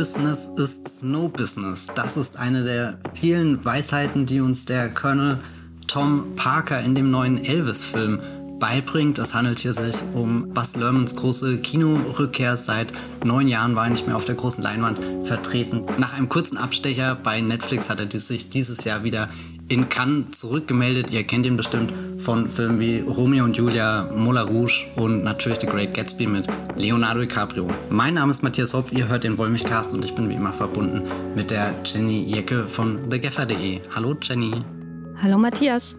Business ist Snow Business. Das ist eine der vielen Weisheiten, die uns der Colonel Tom Parker in dem neuen Elvis-Film beibringt. Es handelt hier sich um Baz Luhrmanns große Kinorückkehr. Seit 9 Jahren war er nicht mehr auf der großen Leinwand vertreten. Nach einem kurzen Abstecher bei Netflix hat er sich dieses Jahr wieder in Cannes zurückgemeldet. Ihr kennt ihn bestimmt von Filmen wie Romeo und Julia, Moulin Rouge und natürlich The Great Gatsby mit Leonardo DiCaprio. Mein Name ist Matthias Hopf, ihr hört den Wollmilchcast und ich bin wie immer verbunden mit der Jenny Jecke von TheGaffer.de. Hallo Jenny. Hallo Matthias.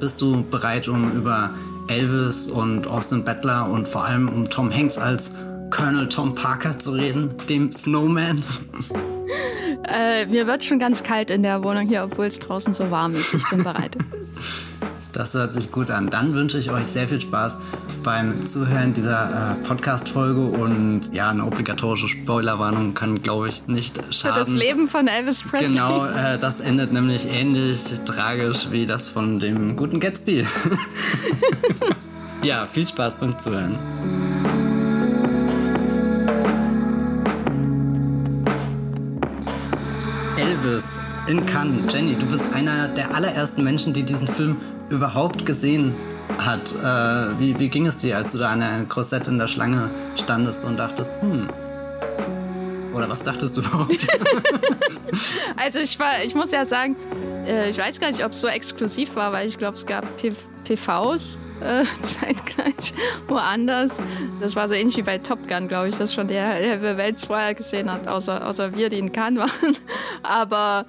Bist du bereit, um über Elvis und Austin Butler und vor allem um Tom Hanks als Colonel Tom Parker zu reden, dem Snowman? Mir wird schon ganz kalt in der Wohnung hier, obwohl es draußen so warm ist. Ich bin bereit. Das hört sich gut an. Dann wünsche ich euch sehr viel Spaß beim Zuhören dieser Podcast-Folge und ja, eine obligatorische Spoilerwarnung kann, glaube ich, nicht schaden. Für das Leben von Elvis Presley. Genau, das endet nämlich ähnlich tragisch wie das von dem guten Gatsby. Ja, viel Spaß beim Zuhören. Elvis in Cannes. Jenny, du bist einer der allerersten Menschen, die diesen Film überhaupt gesehen hat. Wie ging es dir, als du da an der Korsette in der Schlange standest und dachtest, oder was dachtest du überhaupt? Also ich muss ja sagen, ich weiß gar nicht, ob es so exklusiv war, weil ich glaube, es gab PVs zeitgleich woanders. Das war so ähnlich wie bei Top Gun, glaube ich, das schon der Welt vorher gesehen hat, außer wir, die in Cannes waren. Aber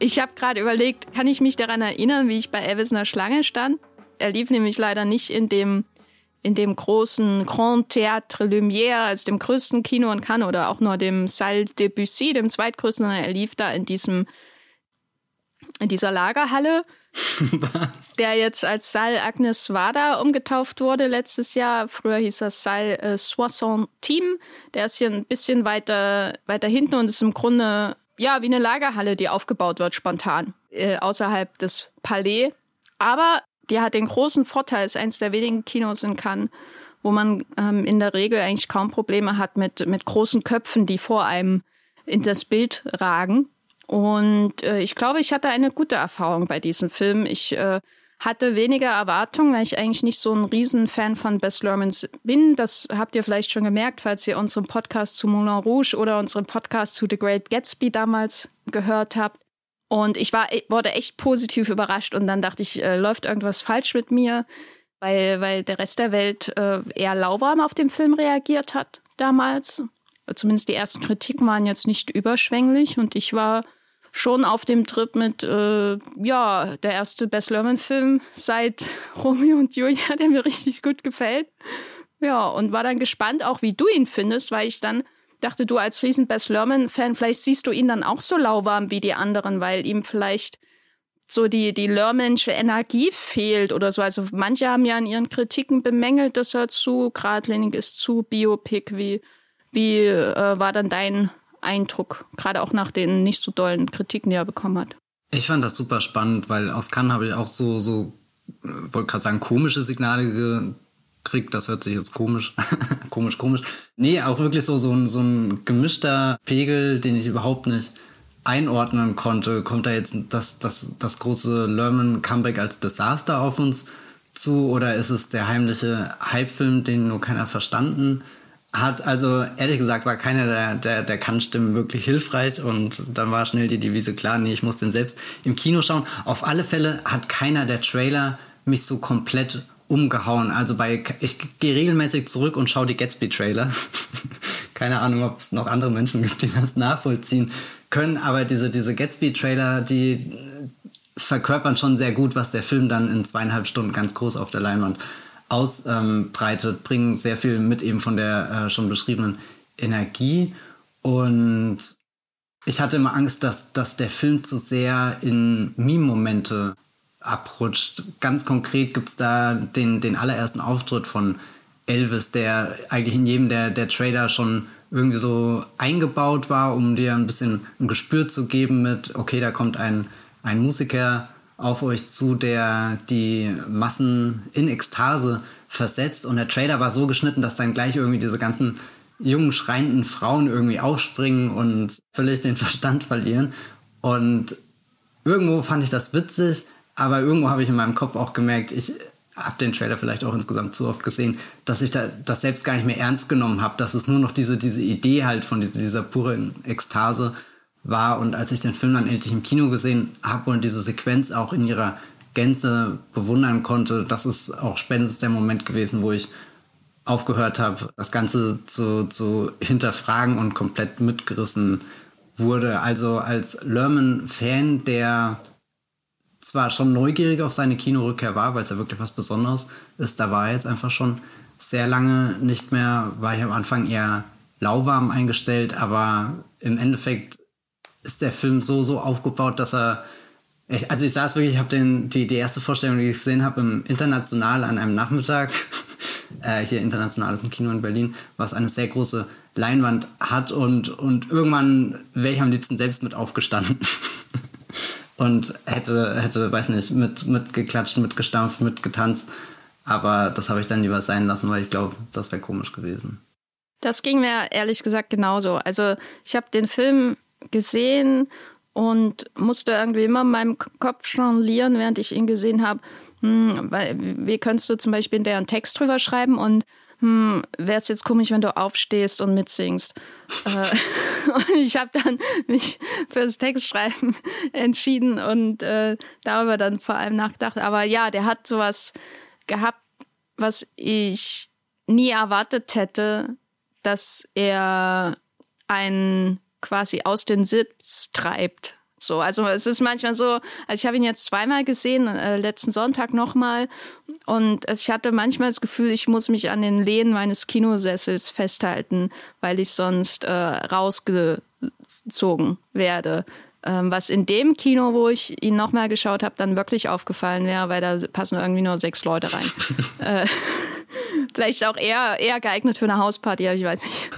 ich habe gerade überlegt, kann ich mich daran erinnern, wie ich bei Elvis in der Schlange stand? Er lief nämlich leider nicht in dem großen Grand Théâtre Lumière, also dem größten Kino in Cannes, oder auch nur dem Salle Debussy, dem zweitgrößten, sondern er lief da in dieser Lagerhalle, was? Der jetzt als Salle Agnès Varda umgetauft wurde letztes Jahr. Früher hieß er Salle Soixantième. Der ist hier ein bisschen weiter hinten und ist im Grunde ja wie eine Lagerhalle, die aufgebaut wird spontan außerhalb des Palais. Aber die hat den großen Vorteil, ist eines der wenigen Kinos in Cannes, wo man in der Regel eigentlich kaum Probleme hat mit großen Köpfen, die vor einem in das Bild ragen. Und ich glaube, ich hatte eine gute Erfahrung bei diesem Film. Ich hatte weniger Erwartungen, weil ich eigentlich nicht so ein Riesenfan von Baz Luhrmann bin. Das habt ihr vielleicht schon gemerkt, falls ihr unseren Podcast zu Moulin Rouge oder unseren Podcast zu The Great Gatsby damals gehört habt. Und ich wurde echt positiv überrascht und dann dachte ich, läuft irgendwas falsch mit mir, weil der Rest der Welt eher lauwarm auf den Film reagiert hat damals. Zumindest die ersten Kritiken waren jetzt nicht überschwänglich und ich war schon auf dem Trip mit, der erste Baz Luhrmann-Film seit Romeo und Julia, der mir richtig gut gefällt. Ja, und war dann gespannt, auch wie du ihn findest, weil ich dann dachte, du als riesen Baz Luhrmann-Fan, vielleicht siehst du ihn dann auch so lauwarm wie die anderen, weil ihm vielleicht so die Luhrmannsche Energie fehlt oder so. Also manche haben ja in ihren Kritiken bemängelt, dass er zu geradlinig ist, zu Biopic. Wie war dann dein Eindruck, gerade auch nach den nicht so dollen Kritiken, die er bekommen hat? Ich fand das super spannend, weil aus Cannes habe ich auch so wollte gerade sagen, komische Signale gekriegt. Das hört sich jetzt komisch. Nee, auch wirklich so ein gemischter Pegel, den ich überhaupt nicht einordnen konnte. Kommt da jetzt das große Luhrmann-Comeback als Desaster auf uns zu oder ist es der heimliche Hypefilm, den nur keiner verstanden hat? Also ehrlich gesagt war keiner der Cannes-Stimmen wirklich hilfreich und dann war schnell die Devise klar, nee, ich muss den selbst im Kino schauen. Auf alle Fälle hat keiner der Trailer mich so komplett umgehauen. Also ich gehe regelmäßig zurück und schaue die Gatsby-Trailer. Keine Ahnung, ob es noch andere Menschen gibt, die das nachvollziehen können, aber diese Gatsby-Trailer, die verkörpern schon sehr gut, was der Film dann in 2,5 Stunden ganz groß auf der Leinwand ausbreitet, bringen sehr viel mit eben von der schon beschriebenen Energie und ich hatte immer Angst, dass der Film zu sehr in Meme-Momente abrutscht. Ganz konkret gibt's da den allerersten Auftritt von Elvis, der eigentlich in jedem der Trailer schon irgendwie so eingebaut war, um dir ein bisschen ein Gespür zu geben mit, okay, da kommt ein Musiker auf euch zu, der die Massen in Ekstase versetzt. Und der Trailer war so geschnitten, dass dann gleich irgendwie diese ganzen jungen, schreienden Frauen irgendwie aufspringen und völlig den Verstand verlieren. Und irgendwo fand ich das witzig, aber irgendwo habe ich in meinem Kopf auch gemerkt, ich habe den Trailer vielleicht auch insgesamt zu oft gesehen, dass ich das selbst gar nicht mehr ernst genommen habe, dass es nur noch diese Idee halt von dieser puren Ekstase war. Und als ich den Film dann endlich im Kino gesehen habe und diese Sequenz auch in ihrer Gänze bewundern konnte, das ist auch spätestens der Moment gewesen, wo ich aufgehört habe, das Ganze zu hinterfragen und komplett mitgerissen wurde. Also als Luhrmann-Fan, der zwar schon neugierig auf seine Kinorückkehr war, weil es ja wirklich was Besonderes ist, da war er jetzt einfach schon sehr lange nicht mehr, war ich am Anfang eher lauwarm eingestellt, aber im Endeffekt ist der Film so aufgebaut, dass er, also ich saß wirklich, ich habe die erste Vorstellung, die ich gesehen habe, im International an einem Nachmittag, hier International ist ein Kino in Berlin, was eine sehr große Leinwand hat und irgendwann wäre ich am liebsten selbst mit aufgestanden. Und hätte, weiß nicht, mitgeklatscht, mitgestampft, mitgetanzt. Aber das habe ich dann lieber sein lassen, weil ich glaube, das wäre komisch gewesen. Das ging mir ehrlich gesagt genauso. Also ich habe den Film gesehen und musste irgendwie immer in meinem Kopf jonglieren, während ich ihn gesehen habe. Wie könntest du zum Beispiel einen Text drüber schreiben? Und wäre es jetzt komisch, wenn du aufstehst und mitsingst. Und ich habe dann mich fürs Textschreiben entschieden und darüber dann vor allem nachgedacht. Aber ja, der hat sowas gehabt, was ich nie erwartet hätte, dass er einen quasi aus den Sitz treibt. So, also es ist manchmal so, ich habe ihn jetzt zweimal gesehen, letzten Sonntag nochmal, und ich hatte manchmal das Gefühl, ich muss mich an den Lehnen meines Kinosessels festhalten, weil ich sonst rausgezogen werde. Was in dem Kino, wo ich ihn nochmal geschaut habe, dann wirklich aufgefallen wäre, weil da passen irgendwie nur 6 Leute rein. Vielleicht auch eher geeignet für eine Hausparty, aber ich weiß nicht.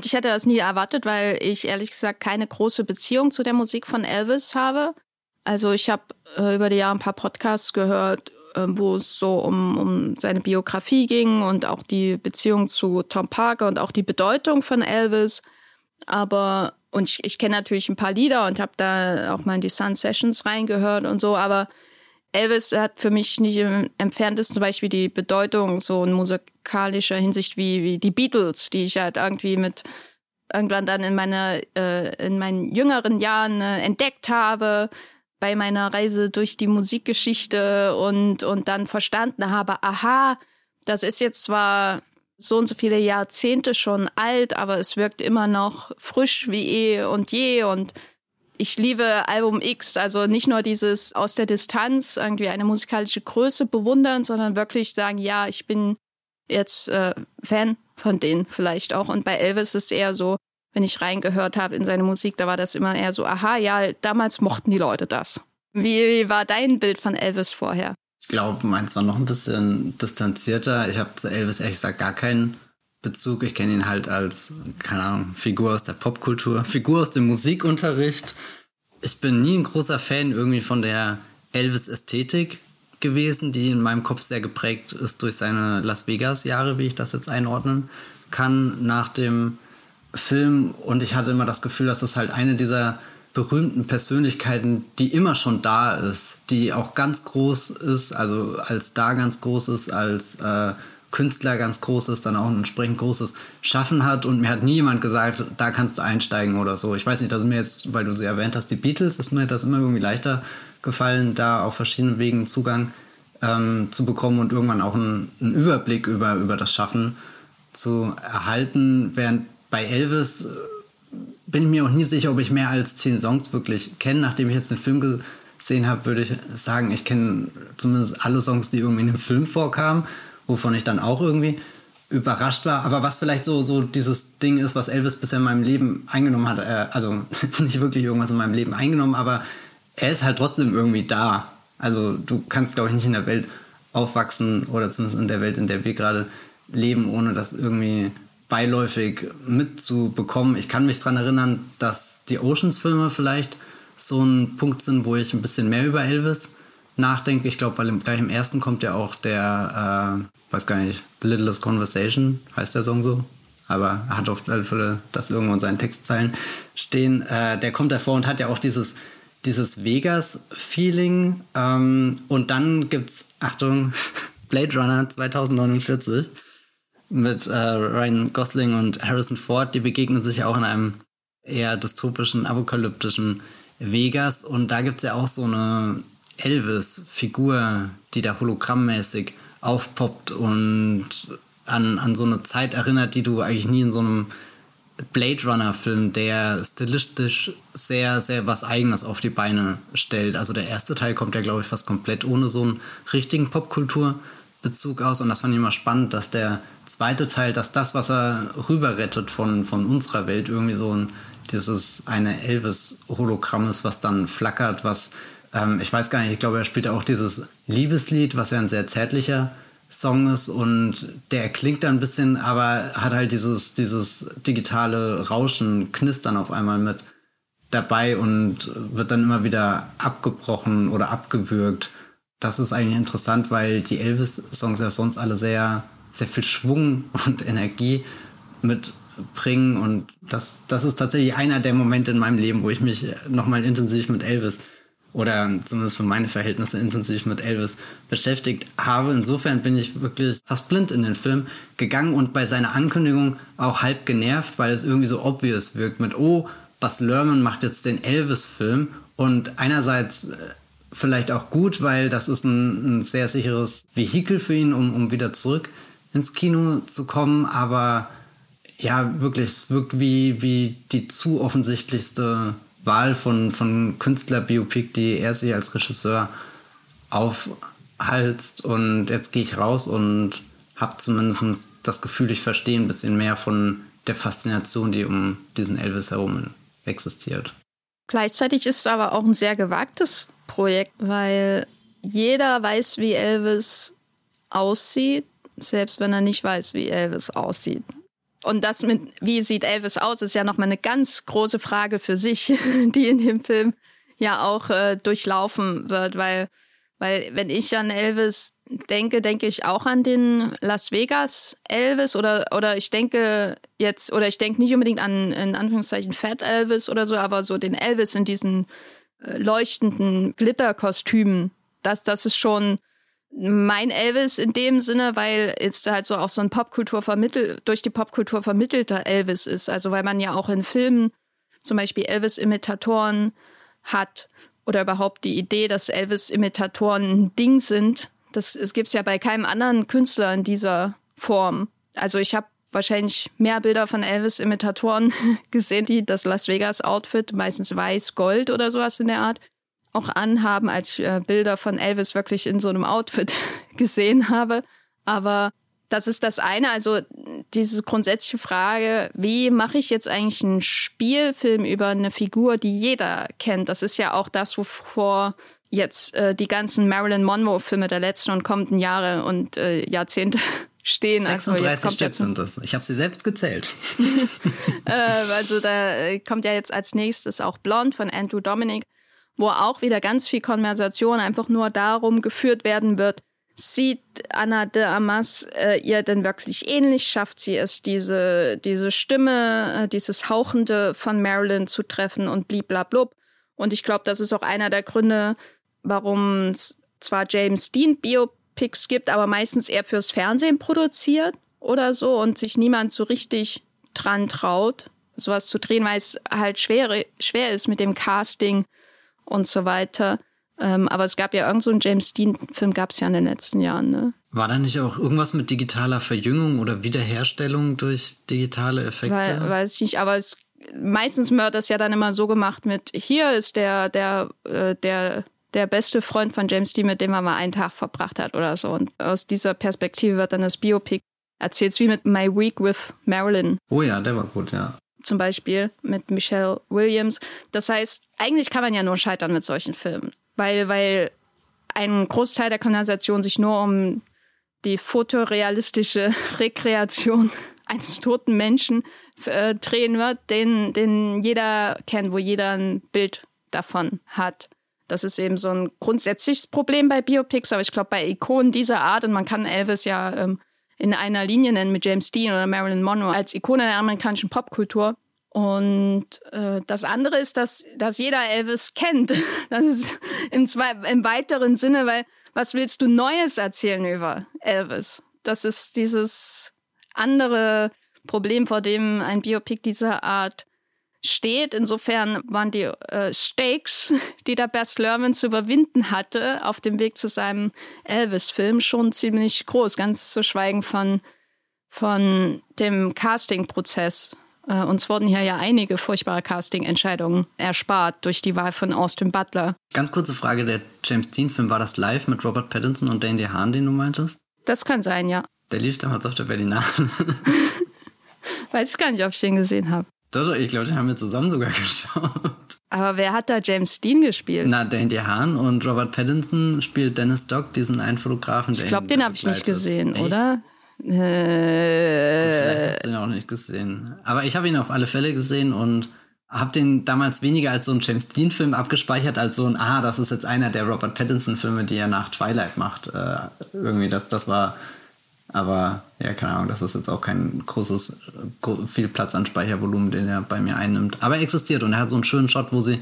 Ich hätte das nie erwartet, weil ich ehrlich gesagt keine große Beziehung zu der Musik von Elvis habe. Also ich habe über die Jahre ein paar Podcasts gehört, wo es so um seine Biografie ging und auch die Beziehung zu Tom Parker und auch die Bedeutung von Elvis. Aber, und ich kenne natürlich ein paar Lieder und habe da auch mal in die Sun Sessions reingehört und so, aber Elvis hat für mich nicht im entferntesten zum Beispiel die Bedeutung so in musikalischer Hinsicht wie die Beatles, die ich halt irgendwie mit irgendwann dann in meinen jüngeren Jahren entdeckt habe bei meiner Reise durch die Musikgeschichte und dann verstanden habe, aha, das ist jetzt zwar so und so viele Jahrzehnte schon alt, aber es wirkt immer noch frisch wie eh und je. Und ich liebe Album X, also nicht nur dieses aus der Distanz irgendwie eine musikalische Größe bewundern, sondern wirklich sagen, ja, ich bin jetzt Fan von denen vielleicht auch. Und bei Elvis ist es eher so, wenn ich reingehört habe in seine Musik, da war das immer eher so, aha, ja, damals mochten die Leute das. Wie war dein Bild von Elvis vorher? Ich glaube, meins war noch ein bisschen distanzierter. Ich habe zu Elvis ehrlich gesagt gar keinen Bezug. Ich kenne ihn halt als, keine Ahnung, Figur aus der Popkultur, Figur aus dem Musikunterricht. Ich bin nie ein großer Fan irgendwie von der Elvis-Ästhetik gewesen, die in meinem Kopf sehr geprägt ist durch seine Las Vegas-Jahre, wie ich das jetzt einordnen kann, nach dem Film. Und ich hatte immer das Gefühl, dass das halt eine dieser berühmten Persönlichkeiten, die immer schon da ist, die auch ganz groß ist, also als Star ganz groß ist, als Künstler ganz großes, dann auch ein entsprechend großes Schaffen hat, und mir hat nie jemand gesagt, da kannst du einsteigen oder so. Ich weiß nicht, dass mir jetzt, weil du sie erwähnt hast, die Beatles, ist mir das immer irgendwie leichter gefallen, da auf verschiedenen Wegen Zugang zu bekommen und irgendwann auch einen Überblick über das Schaffen zu erhalten. Während bei Elvis bin ich mir auch nie sicher, ob ich mehr als 10 Songs wirklich kenne. Nachdem ich jetzt den Film gesehen habe, würde ich sagen, ich kenne zumindest alle Songs, die irgendwie in dem Film vorkamen, wovon ich dann auch irgendwie überrascht war. Aber was vielleicht so dieses Ding ist, was Elvis bisher in meinem Leben eingenommen hat, also nicht wirklich irgendwas in meinem Leben eingenommen, aber er ist halt trotzdem irgendwie da. Also du kannst, glaube ich, nicht in der Welt aufwachsen, oder zumindest in der Welt, in der wir gerade leben, ohne das irgendwie beiläufig mitzubekommen. Ich kann mich daran erinnern, dass die Oceans-Filme vielleicht so ein Punkt sind, wo ich ein bisschen mehr über Elvis nachdenke. Ich glaube, weil gleich im ersten kommt ja auch der, weiß gar nicht, Littlest Conversation, heißt der Song so? aber er hat auf alle Fälle das irgendwo in seinen Textzeilen stehen. Der kommt davor und hat ja auch dieses Vegas-Feeling. Und dann gibt's, Achtung, Blade Runner 2049 mit Ryan Gosling und Harrison Ford. Die begegnen sich ja auch in einem eher dystopischen, apokalyptischen Vegas. Und da gibt's ja auch so eine Elvis-Figur, die da hologrammmäßig aufpoppt und an so eine Zeit erinnert, die du eigentlich nie in so einem Blade Runner-Film, der stilistisch sehr, sehr was Eigenes auf die Beine stellt. Also der erste Teil kommt ja, glaube ich, fast komplett ohne so einen richtigen Popkulturbezug aus. Und das fand ich immer spannend, dass der zweite Teil, dass das, was er rüberrettet von unserer Welt, irgendwie so dieses eine Elvis-Hologramm ist, was dann flackert, was, ich weiß gar nicht, ich glaube, er spielt auch dieses Liebeslied, was ja ein sehr zärtlicher Song ist und der klingt dann ein bisschen, aber hat halt dieses digitale Rauschen, Knistern auf einmal mit dabei und wird dann immer wieder abgebrochen oder abgewürgt. Das ist eigentlich interessant, weil die Elvis-Songs ja sonst alle sehr, sehr viel Schwung und Energie mitbringen und das ist tatsächlich einer der Momente in meinem Leben, wo ich mich nochmal intensiv mit Elvis oder zumindest für meine Verhältnisse intensiv mit Elvis beschäftigt habe. Insofern bin ich wirklich fast blind in den Film gegangen und bei seiner Ankündigung auch halb genervt, weil es irgendwie so obvious wirkt mit, Baz Luhrmann macht jetzt den Elvis-Film und einerseits vielleicht auch gut, weil das ist ein sehr sicheres Vehikel für ihn, um wieder zurück ins Kino zu kommen, aber ja, wirklich, es wirkt wie die zu offensichtlichste Wahl von Künstler-Biopic, die er sich als Regisseur aufhalst und jetzt gehe ich raus und habe zumindest das Gefühl, ich verstehe ein bisschen mehr von der Faszination, die um diesen Elvis herum existiert. Gleichzeitig ist es aber auch ein sehr gewagtes Projekt, weil jeder weiß, wie Elvis aussieht, selbst wenn er nicht weiß, wie Elvis aussieht. Und das mit, wie sieht Elvis aus, ist ja nochmal eine ganz große Frage für sich, die in dem Film ja auch durchlaufen wird. Weil wenn ich an Elvis denke ich auch an den Las Vegas Elvis oder ich denke jetzt, oder ich denke nicht unbedingt an, in Anführungszeichen, Fat Elvis oder so, aber so den Elvis in diesen leuchtenden Glitterkostümen, das ist schon mein Elvis in dem Sinne, weil es halt so auch so ein durch die Popkultur vermittelter Elvis ist. Also weil man ja auch in Filmen zum Beispiel Elvis-Imitatoren hat oder überhaupt die Idee, dass Elvis-Imitatoren ein Ding sind. Das gibt's ja bei keinem anderen Künstler in dieser Form. Also ich habe wahrscheinlich mehr Bilder von Elvis-Imitatoren gesehen, die das Las Vegas-Outfit, meistens weiß, Gold oder sowas in der Art, auch anhaben, als ich Bilder von Elvis wirklich in so einem Outfit gesehen habe. Aber das ist das eine, also diese grundsätzliche Frage, wie mache ich jetzt eigentlich einen Spielfilm über eine Figur, die jeder kennt? Das ist ja auch das, wovor jetzt die ganzen Marilyn Monroe-Filme der letzten und kommenden Jahre und Jahrzehnte stehen. 36 also Stück sind das. Ich habe sie selbst gezählt. Also da kommt ja jetzt als nächstes auch Blonde von Andrew Dominik, wo auch wieder ganz viel Konversation einfach nur darum geführt werden wird, sieht Ana de Armas ihr denn wirklich ähnlich? Schafft sie es, diese Stimme, dieses Hauchende von Marilyn zu treffen und bliblablub? Und ich glaube, das ist auch einer der Gründe, warum es zwar James Dean Biopics gibt, aber meistens eher fürs Fernsehen produziert oder so und sich niemand so richtig dran traut, sowas zu drehen, weil es halt schwer ist mit dem Casting und so weiter. Aber es gab ja irgend so einen James Dean-Film, gab es ja in den letzten Jahren, ne? War da nicht auch irgendwas mit digitaler Verjüngung oder Wiederherstellung durch digitale Effekte? Weiß ich nicht, aber meistens wird das ja dann immer so gemacht mit, hier ist der beste Freund von James Dean, mit dem er mal einen Tag verbracht hat oder so. Und aus dieser Perspektive wird dann das Biopic erzählt, wie mit My Week with Marilyn. Oh ja, der war gut, ja. Zum Beispiel mit Michelle Williams. Das heißt, eigentlich kann man ja nur scheitern mit solchen Filmen, weil ein Großteil der Konversation sich nur um die fotorealistische Rekreation eines toten Menschen drehen wird, den jeder kennt, wo jeder ein Bild davon hat. Das ist eben so ein grundsätzliches Problem bei Biopics, aber ich glaube, bei Ikonen dieser Art, und man kann Elvis ja in einer Linie nennen mit James Dean oder Marilyn Monroe als Ikone der amerikanischen Popkultur. Und das andere ist, dass jeder Elvis kennt. Das ist im weiteren Sinne, weil was willst du Neues erzählen über Elvis? Das ist dieses andere Problem, vor dem ein Biopic dieser Art steht. Insofern waren die Stakes, die der Baz Luhrmann zu überwinden hatte, auf dem Weg zu seinem Elvis-Film schon ziemlich groß. Ganz zu schweigen von dem Casting-Prozess. Uns wurden hier ja einige furchtbare Casting-Entscheidungen erspart durch die Wahl von Austin Butler. Ganz kurze Frage, der James-Dean-Film, war das live mit Robert Pattinson und Dane DeHaan, den du meintest? Das kann sein, ja. Der lief damals auf der Berlinale. Weiß ich gar nicht, ob ich den gesehen habe. Doch, ich glaube, den haben wir zusammen sogar geschaut. Aber wer hat da James Dean gespielt? Na, Dane DeHaan und Robert Pattinson spielt Dennis Dock, diesen einen Fotografen, der ihn begleitet. Ich glaube, den habe ich nicht gesehen, echt? Oder? Vielleicht hast du ihn auch nicht gesehen. Aber ich habe ihn auf alle Fälle gesehen und habe den damals weniger als so einen James Dean-Film abgespeichert, als so ein, das ist jetzt einer der Robert Pattinson-Filme, die er nach Twilight macht. Irgendwie, das war... Aber ja, keine Ahnung, das ist jetzt auch kein großes, viel Platz an Speichervolumen, den er bei mir einnimmt. Aber er existiert und er hat so einen schönen Shot, wo sie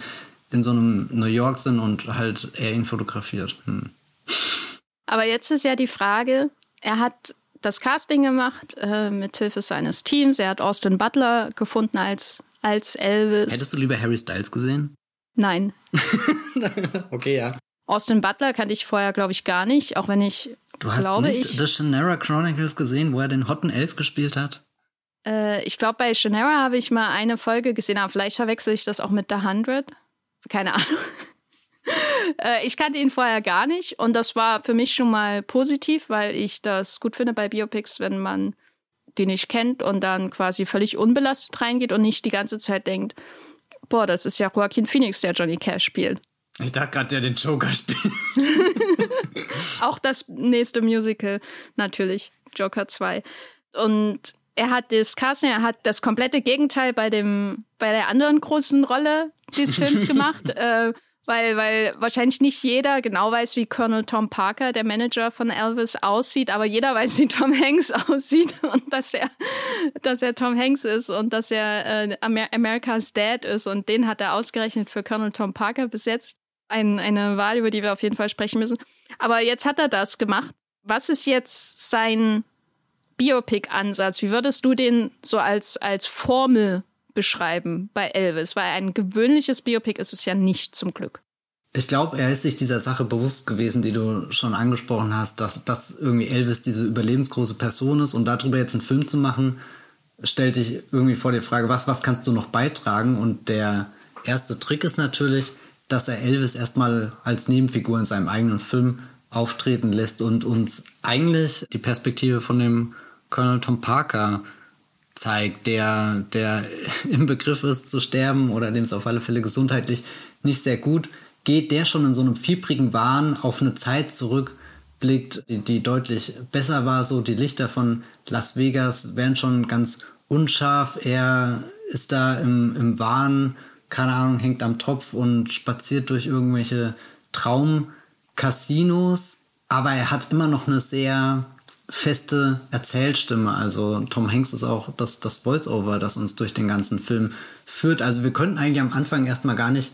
in so einem New York sind und halt er ihn fotografiert. Aber jetzt ist ja die Frage, er hat das Casting gemacht mithilfe seines Teams. Er hat Austin Butler gefunden als Elvis. Hättest du lieber Harry Styles gesehen? Nein. Okay, ja. Austin Butler kannte ich vorher, glaube ich, gar nicht, auch wenn ich... Du hast nicht The Shannara Chronicles gesehen, wo er den Hotten Elf gespielt hat? Ich glaube, bei Shannara habe ich mal eine Folge gesehen, aber vielleicht verwechsel ich das auch mit The 100. Keine Ahnung. Ich kannte ihn vorher gar nicht und das war für mich schon mal positiv, weil ich das gut finde bei Biopics, wenn man die nicht kennt und dann quasi völlig unbelastet reingeht und nicht die ganze Zeit denkt, boah, das ist ja Joaquin Phoenix, der Johnny Cash spielt. Ich dachte gerade, der den Joker spielt. Auch das nächste Musical, natürlich, Joker 2. Und er hat das Casting, er hat das komplette Gegenteil bei der anderen großen Rolle des Films gemacht, weil wahrscheinlich nicht jeder genau weiß, wie Colonel Tom Parker, der Manager von Elvis, aussieht, aber jeder weiß, wie Tom Hanks aussieht und dass er Tom Hanks ist und dass er America's Dad ist und den hat er ausgerechnet für Colonel Tom Parker besetzt. Eine Wahl, über die wir auf jeden Fall sprechen müssen. Aber jetzt hat er das gemacht. Was ist jetzt sein Biopic-Ansatz? Wie würdest du den so als Formel beschreiben bei Elvis? Weil ein gewöhnliches Biopic ist es ja nicht, zum Glück. Ich glaube, er ist sich dieser Sache bewusst gewesen, die du schon angesprochen hast, dass irgendwie Elvis diese überlebensgroße Person ist und darüber jetzt einen Film zu machen, stellt dich irgendwie vor die Frage, was kannst du noch beitragen? Und der erste Trick ist natürlich, dass er Elvis erstmal als Nebenfigur in seinem eigenen Film auftreten lässt und uns eigentlich die Perspektive von dem Colonel Tom Parker zeigt, der im Begriff ist zu sterben oder dem es auf alle Fälle gesundheitlich nicht sehr gut geht, der schon in so einem fiebrigen Wahn auf eine Zeit zurückblickt, die deutlich besser war. So die Lichter von Las Vegas wären schon ganz unscharf. Er ist da im Wahn, keine Ahnung, hängt am Tropf und spaziert durch irgendwelche Traumcasinos. Aber er hat immer noch eine sehr feste Erzählstimme. Also Tom Hanks ist auch das Voice-Over, das uns durch den ganzen Film führt. Also wir könnten eigentlich am Anfang erstmal gar nicht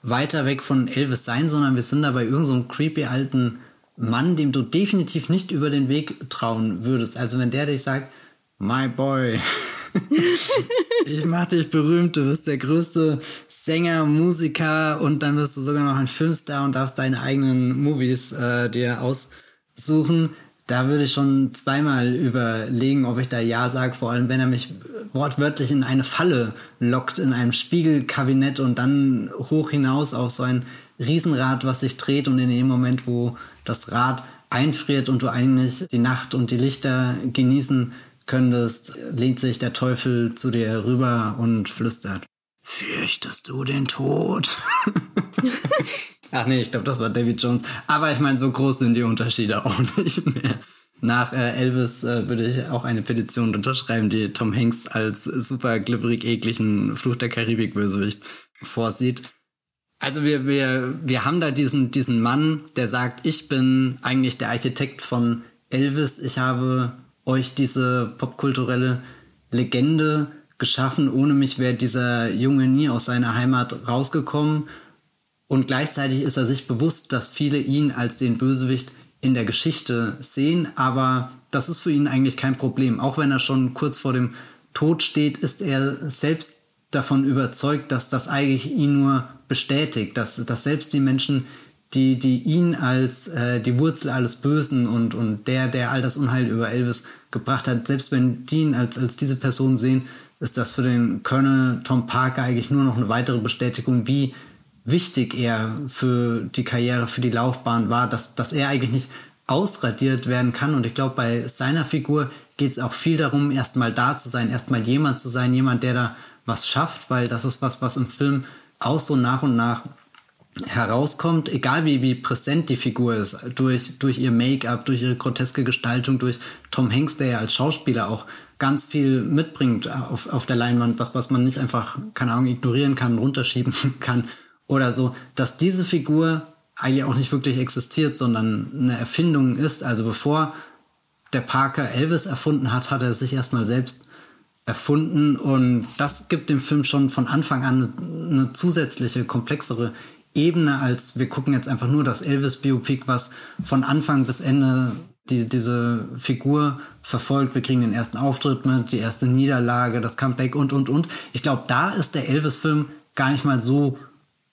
weiter weg von Elvis sein, sondern wir sind da bei irgend so einem creepy alten Mann, dem du definitiv nicht über den Weg trauen würdest. Also wenn der dich sagt, my boy, ich mach dich berühmt, du bist der größte Sänger, Musiker und dann wirst du sogar noch ein Filmstar und darfst deine eigenen Movies dir aussuchen. Da würde ich schon zweimal überlegen, ob ich da Ja sage, vor allem wenn er mich wortwörtlich in eine Falle lockt, in einem Spiegelkabinett und dann hoch hinaus auf so ein Riesenrad, was sich dreht und in dem Moment, wo das Rad einfriert und du eigentlich die Nacht und die Lichter genießen könntest, lehnt sich der Teufel zu dir herüber und flüstert, fürchtest du den Tod? Ach nee, ich glaube, das war David Jones. Aber ich meine, so groß sind die Unterschiede auch nicht mehr. Nach Elvis würde ich auch eine Petition unterschreiben, die Tom Hanks als super glibberig ekligen Fluch der Karibik-Bösewicht vorsieht. Also wir haben da diesen Mann, der sagt, ich bin eigentlich der Architekt von Elvis. Ich habe euch diese popkulturelle Legende geschaffen. Ohne mich wäre dieser Junge nie aus seiner Heimat rausgekommen. Und gleichzeitig ist er sich bewusst, dass viele ihn als den Bösewicht in der Geschichte sehen. Aber das ist für ihn eigentlich kein Problem. Auch wenn er schon kurz vor dem Tod steht, ist er selbst davon überzeugt, dass das eigentlich ihn nur bestätigt. Dass selbst die Menschen, die ihn als die Wurzel alles Bösen und der all das Unheil über Elvis gebracht hat, selbst wenn die ihn als diese Person sehen, ist das für den Colonel Tom Parker eigentlich nur noch eine weitere Bestätigung, wie wichtig er für die Karriere, für die Laufbahn war, dass er eigentlich nicht ausradiert werden kann. Und ich glaube, bei seiner Figur geht es auch viel darum, erstmal da zu sein, erstmal jemand zu sein, jemand, der da was schafft, weil das ist was im Film auch so nach und nach herauskommt, egal wie präsent die Figur ist, durch ihr Make-up, durch ihre groteske Gestaltung, durch Tom Hanks, der ja als Schauspieler auch ganz viel mitbringt auf der Leinwand, was man nicht einfach, keine Ahnung, ignorieren kann, runterschieben kann oder so, dass diese Figur eigentlich auch nicht wirklich existiert, sondern eine Erfindung ist. Also bevor der Parker Elvis erfunden hat, hat er sich erstmal selbst erfunden, und das gibt dem Film schon von Anfang an eine zusätzliche, komplexere Ebene, als wir gucken jetzt einfach nur das Elvis-Biopic, was von Anfang bis Ende diese Figur verfolgt. Wir kriegen den ersten Auftritt mit, die erste Niederlage, das Comeback und. Ich glaube, da ist der Elvis-Film gar nicht mal so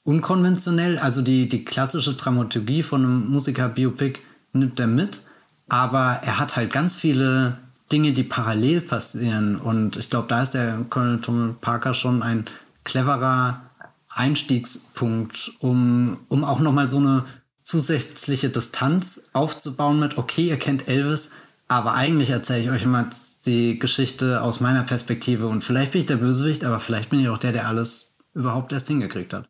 unkonventionell. Also die klassische Dramaturgie von einem Musiker-Biopic nimmt er mit, aber er hat halt ganz viele Dinge, die parallel passieren, und ich glaube, da ist der Colonel Tom Parker schon ein cleverer Einstiegspunkt, um auch nochmal so eine zusätzliche Distanz aufzubauen mit, okay, ihr kennt Elvis, aber eigentlich erzähle ich euch immer die Geschichte aus meiner Perspektive, und vielleicht bin ich der Bösewicht, aber vielleicht bin ich auch der alles überhaupt erst hingekriegt hat.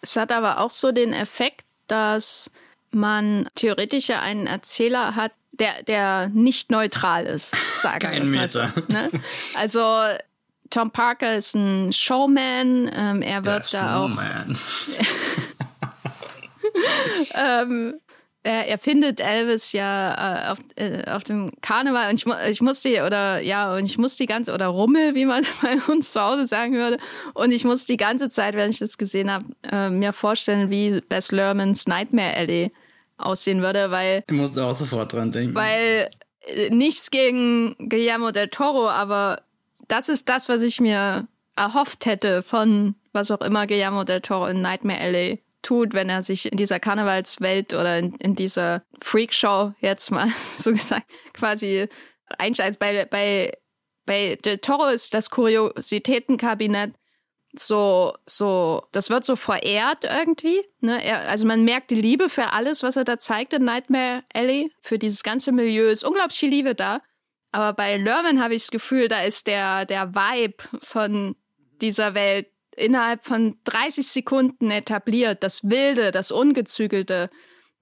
Es hat aber auch so den Effekt, dass man theoretisch ja einen Erzähler hat, der nicht neutral ist, sagen wir mal so. Ne? Also Tom Parker ist ein Showman, er wird der da Snowman. Auch er findet Elvis ja auf dem Karneval, und ich muss die ganze Rummel, wie man bei uns zu Hause sagen würde, und ich muss die ganze Zeit, wenn ich das gesehen habe, mir vorstellen, wie Baz Luhrmanns Nightmare Alley aussehen würde, weil ich musste auch sofort dran denken. Weil nichts gegen Guillermo del Toro, aber das ist das, was ich mir erhofft hätte von was auch immer Guillermo del Toro in Nightmare Alley tut, wenn er sich in dieser Karnevalswelt oder in dieser Freakshow, jetzt mal so gesagt, quasi einsteigt. Bei del Toro ist das Kuriositätenkabinett so, das wird so verehrt irgendwie. Ne? Also man merkt die Liebe für alles, was er da zeigt in Nightmare Alley, für dieses ganze Milieu. Ist unglaublich viel Liebe da. Aber bei Luhrmann habe ich das Gefühl, da ist der Vibe von dieser Welt innerhalb von 30 Sekunden etabliert. Das Wilde, das Ungezügelte,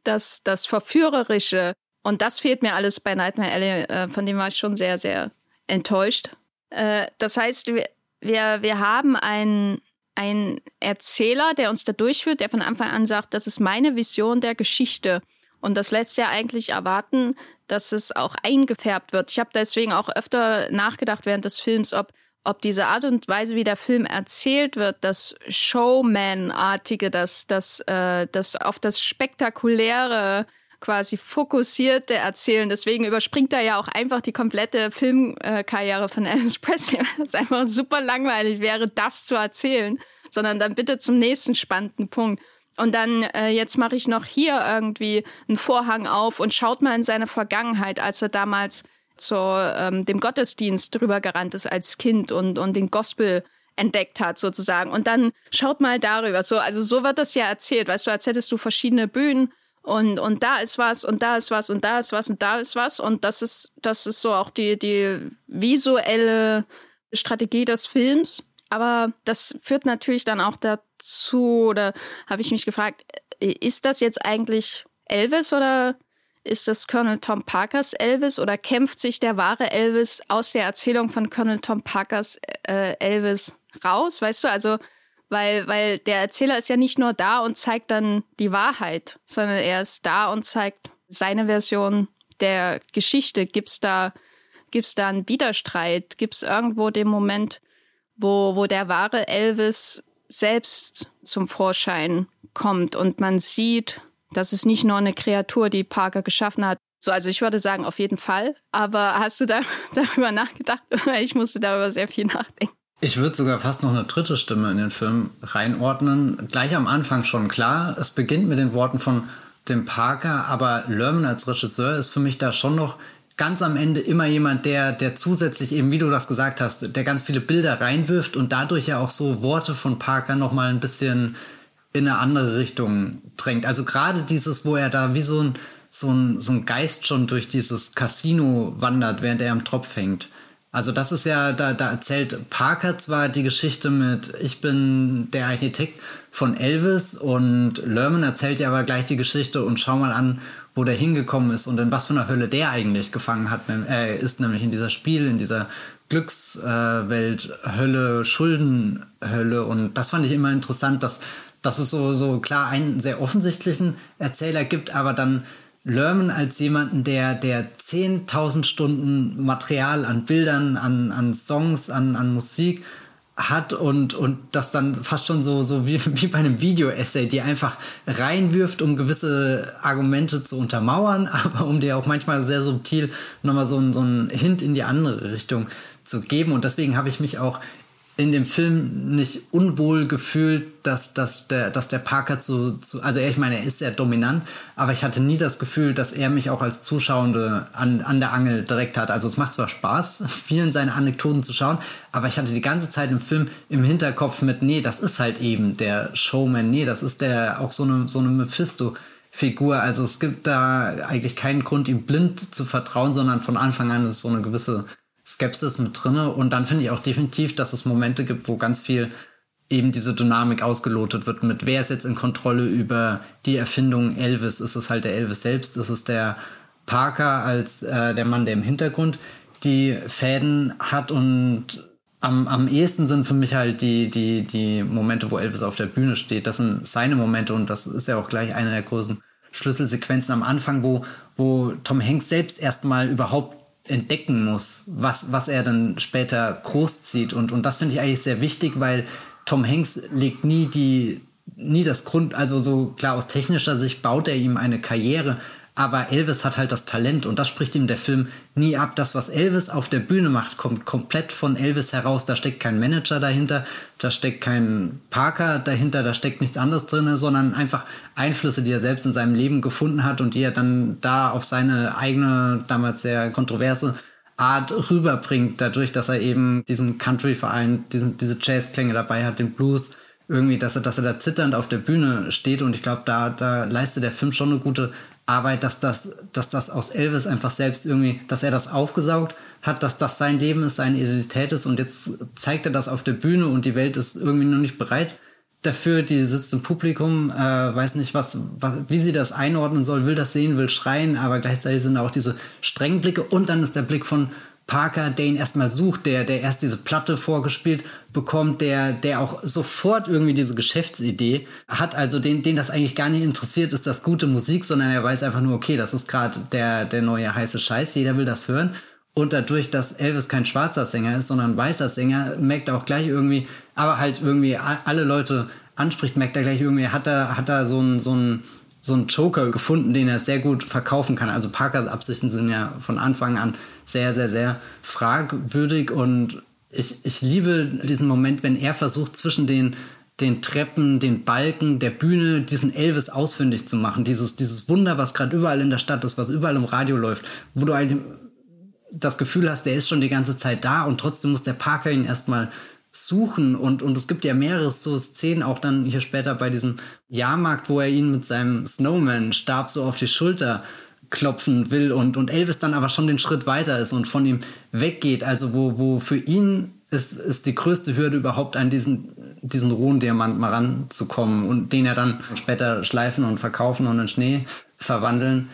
das Verführerische. Und das fehlt mir alles bei Nightmare Alley. Von dem war ich schon sehr, sehr enttäuscht. Das heißt, wir haben einen Erzähler, der uns da durchführt, der von Anfang an sagt, das ist meine Vision der Geschichte. Und das lässt ja eigentlich erwarten, dass es auch eingefärbt wird. Ich habe deswegen auch öfter nachgedacht während des Films, ob diese Art und Weise, wie der Film erzählt wird, das Showman-artige, das auf das Spektakuläre quasi fokussierte Erzählen. Deswegen überspringt er ja auch einfach die komplette Filmkarriere von Elvis Presley, weil es einfach super langweilig wäre, das zu erzählen. Sondern dann bitte zum nächsten spannenden Punkt. Und dann, jetzt mache ich noch hier irgendwie einen Vorhang auf und schaut mal in seine Vergangenheit, als er damals zu dem Gottesdienst drüber gerannt ist als Kind und den Gospel entdeckt hat sozusagen. Und dann schaut mal darüber. So wird das ja erzählt, weißt du, als hättest du verschiedene Bühnen und da ist was und da ist was und da ist was und da ist was. Und das ist so auch die visuelle Strategie des Films. Aber das führt natürlich dann auch dazu, oder habe ich mich gefragt, ist das jetzt eigentlich Elvis oder ist das Colonel Tom Parkers Elvis, oder kämpft sich der wahre Elvis aus der Erzählung von Colonel Tom Parkers Elvis raus, weißt du? Also, weil der Erzähler ist ja nicht nur da und zeigt dann die Wahrheit, sondern er ist da und zeigt seine Version der Geschichte. Gibt's da Gibt es da einen Widerstreit? Gibt es irgendwo den Moment, wo der wahre Elvis selbst zum Vorschein kommt und man sieht, dass es nicht nur eine Kreatur, die Parker geschaffen hat? So, also ich würde sagen, auf jeden Fall. Aber hast du darüber nachgedacht? Ich musste darüber sehr viel nachdenken. Ich würde sogar fast noch eine dritte Stimme in den Film reinordnen. Gleich am Anfang schon klar. Es beginnt mit den Worten von dem Parker, aber Luhrmann als Regisseur ist für mich da schon noch ganz am Ende immer jemand, der zusätzlich eben, wie du das gesagt hast, der ganz viele Bilder reinwirft und dadurch ja auch so Worte von Parker nochmal ein bisschen in eine andere Richtung drängt. Also gerade dieses, wo er da wie so ein Geist schon durch dieses Casino wandert, während er am Tropf hängt. Also das ist ja, da erzählt Parker zwar die Geschichte mit, ich bin der Architekt von Elvis, und Luhrmann erzählt ja aber gleich die Geschichte und schau mal an, wo der hingekommen ist und in was für einer Hölle der eigentlich gefangen hat. Er ist nämlich in dieser Glückswelt, Hölle, Schuldenhölle, und das fand ich immer interessant, dass es so klar einen sehr offensichtlichen Erzähler gibt, aber dann Luhrmann als jemanden, der 10.000 Stunden Material an Bildern, an Songs, an Musik hat und das dann fast schon so wie bei einem Video-Essay, die einfach reinwirft, um gewisse Argumente zu untermauern, aber um dir auch manchmal sehr subtil nochmal so einen Hint in die andere Richtung zu geben. Und deswegen habe ich mich auch in dem Film nicht unwohl gefühlt, dass der Parker also ich meine, er ist sehr dominant, aber ich hatte nie das Gefühl, dass er mich auch als Zuschauende an der Angel direkt hat. Also es macht zwar Spaß, vielen seine Anekdoten zu schauen, aber ich hatte die ganze Zeit im Film im Hinterkopf mit, nee, das ist halt eben der Showman, nee, das ist der auch so eine Mephisto-Figur. Also es gibt da eigentlich keinen Grund, ihm blind zu vertrauen, sondern von Anfang an ist so eine gewisse Skepsis mit drin, und dann finde ich auch definitiv, dass es Momente gibt, wo ganz viel eben diese Dynamik ausgelotet wird mit, wer ist jetzt in Kontrolle über die Erfindung Elvis? Ist es halt der Elvis selbst? Ist es der Parker als der Mann, der im Hintergrund die Fäden hat? Und am ehesten sind für mich halt die Momente, wo Elvis auf der Bühne steht. Das sind seine Momente, und das ist ja auch gleich eine der großen Schlüsselsequenzen am Anfang, wo Tom Hanks selbst erstmal überhaupt entdecken muss, was er dann später großzieht. Und das finde ich eigentlich sehr wichtig, weil Tom Hanks legt nie das Grund, also so klar aus technischer Sicht baut er ihm eine Karriere, aber Elvis hat halt das Talent, und das spricht ihm der Film nie ab. Das, was Elvis auf der Bühne macht, kommt komplett von Elvis heraus. Da steckt kein Manager dahinter, da steckt kein Parker dahinter, da steckt nichts anderes drin, sondern einfach Einflüsse, die er selbst in seinem Leben gefunden hat und die er dann da auf seine eigene, damals sehr kontroverse Art rüberbringt, dadurch, dass er eben diesen Country-Verein, diese Jazz-Klänge dabei hat, den Blues, irgendwie, dass er da zitternd auf der Bühne steht. Und ich glaube, da leistet der Film schon eine gute Arbeit, dass das aus Elvis einfach selbst irgendwie, dass er das aufgesaugt hat, dass das sein Leben ist, seine Identität ist, und jetzt zeigt er das auf der Bühne und die Welt ist irgendwie noch nicht bereit dafür, die sitzt im Publikum, weiß nicht, wie sie das einordnen soll, will das sehen, will schreien, aber gleichzeitig sind auch diese strengen Blicke, und dann ist der Blick von Parker, der ihn erstmal sucht, der erst diese Platte vorgespielt bekommt, der auch sofort irgendwie diese Geschäftsidee hat, also den das eigentlich gar nicht interessiert, ist das gute Musik, sondern er weiß einfach nur, okay, das ist gerade der neue heiße Scheiß, jeder will das hören. Und dadurch, dass Elvis kein schwarzer Sänger ist, sondern ein weißer Sänger, merkt er auch gleich irgendwie, aber halt irgendwie alle Leute anspricht, merkt er gleich irgendwie, hat er so einen Joker gefunden, den er sehr gut verkaufen kann. Also Parkers Absichten sind ja von Anfang an sehr, sehr, sehr fragwürdig, und ich liebe diesen Moment, wenn er versucht, zwischen den Treppen, den Balken der Bühne diesen Elvis ausfindig zu machen. Dieses Wunder, was gerade überall in der Stadt ist, was überall im Radio läuft, wo du halt das Gefühl hast, der ist schon die ganze Zeit da, und trotzdem muss der Parker ihn erstmal suchen, und es gibt ja mehrere so Szenen, auch dann hier später bei diesem Jahrmarkt, wo er ihn mit seinem Snowman-Stab so auf die Schulter klopfen will, und Elvis dann aber schon den Schritt weiter ist und von ihm weggeht, also wo für ihn ist die größte Hürde überhaupt, an diesen rohen Diamant mal ranzukommen, und den er dann später schleifen und verkaufen und in Schnee verwandeln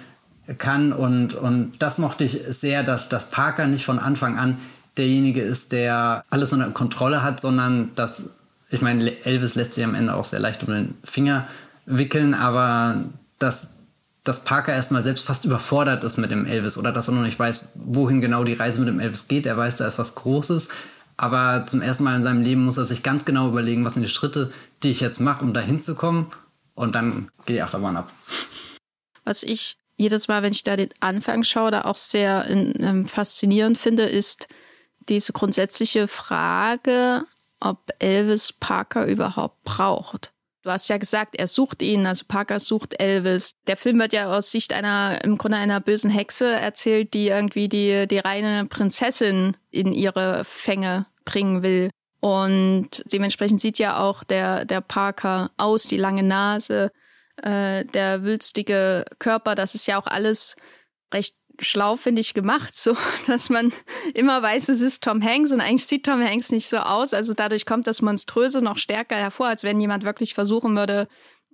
kann, und das mochte ich sehr, dass Parker nicht von Anfang an derjenige ist, der alles unter Kontrolle hat, sondern dass, ich meine, Elvis lässt sich am Ende auch sehr leicht um den Finger wickeln, aber dass dass Parker erstmal selbst fast überfordert ist mit dem Elvis oder dass er noch nicht weiß, wohin genau die Reise mit dem Elvis geht. Er weiß, da ist was Großes, aber zum ersten Mal in seinem Leben muss er sich ganz genau überlegen, was sind die Schritte, die ich jetzt mache, um da hinzukommen, und dann geht die Achterbahn ab. Was ich jedes Mal, wenn ich da den Anfang schaue, da auch sehr faszinierend finde, ist diese grundsätzliche Frage, ob Elvis Parker überhaupt braucht. Du hast ja gesagt, er sucht ihn, also Parker sucht Elvis. Der Film wird ja aus Sicht einer bösen Hexe erzählt, die irgendwie die reine Prinzessin in ihre Fänge bringen will. Und dementsprechend sieht ja auch der Parker aus, die lange Nase, der wülstige Körper. Das ist ja auch alles recht schlau, finde ich, gemacht, so dass man immer weiß, es ist Tom Hanks und eigentlich sieht Tom Hanks nicht so aus. Also dadurch kommt das Monströse noch stärker hervor, als wenn jemand wirklich versuchen würde.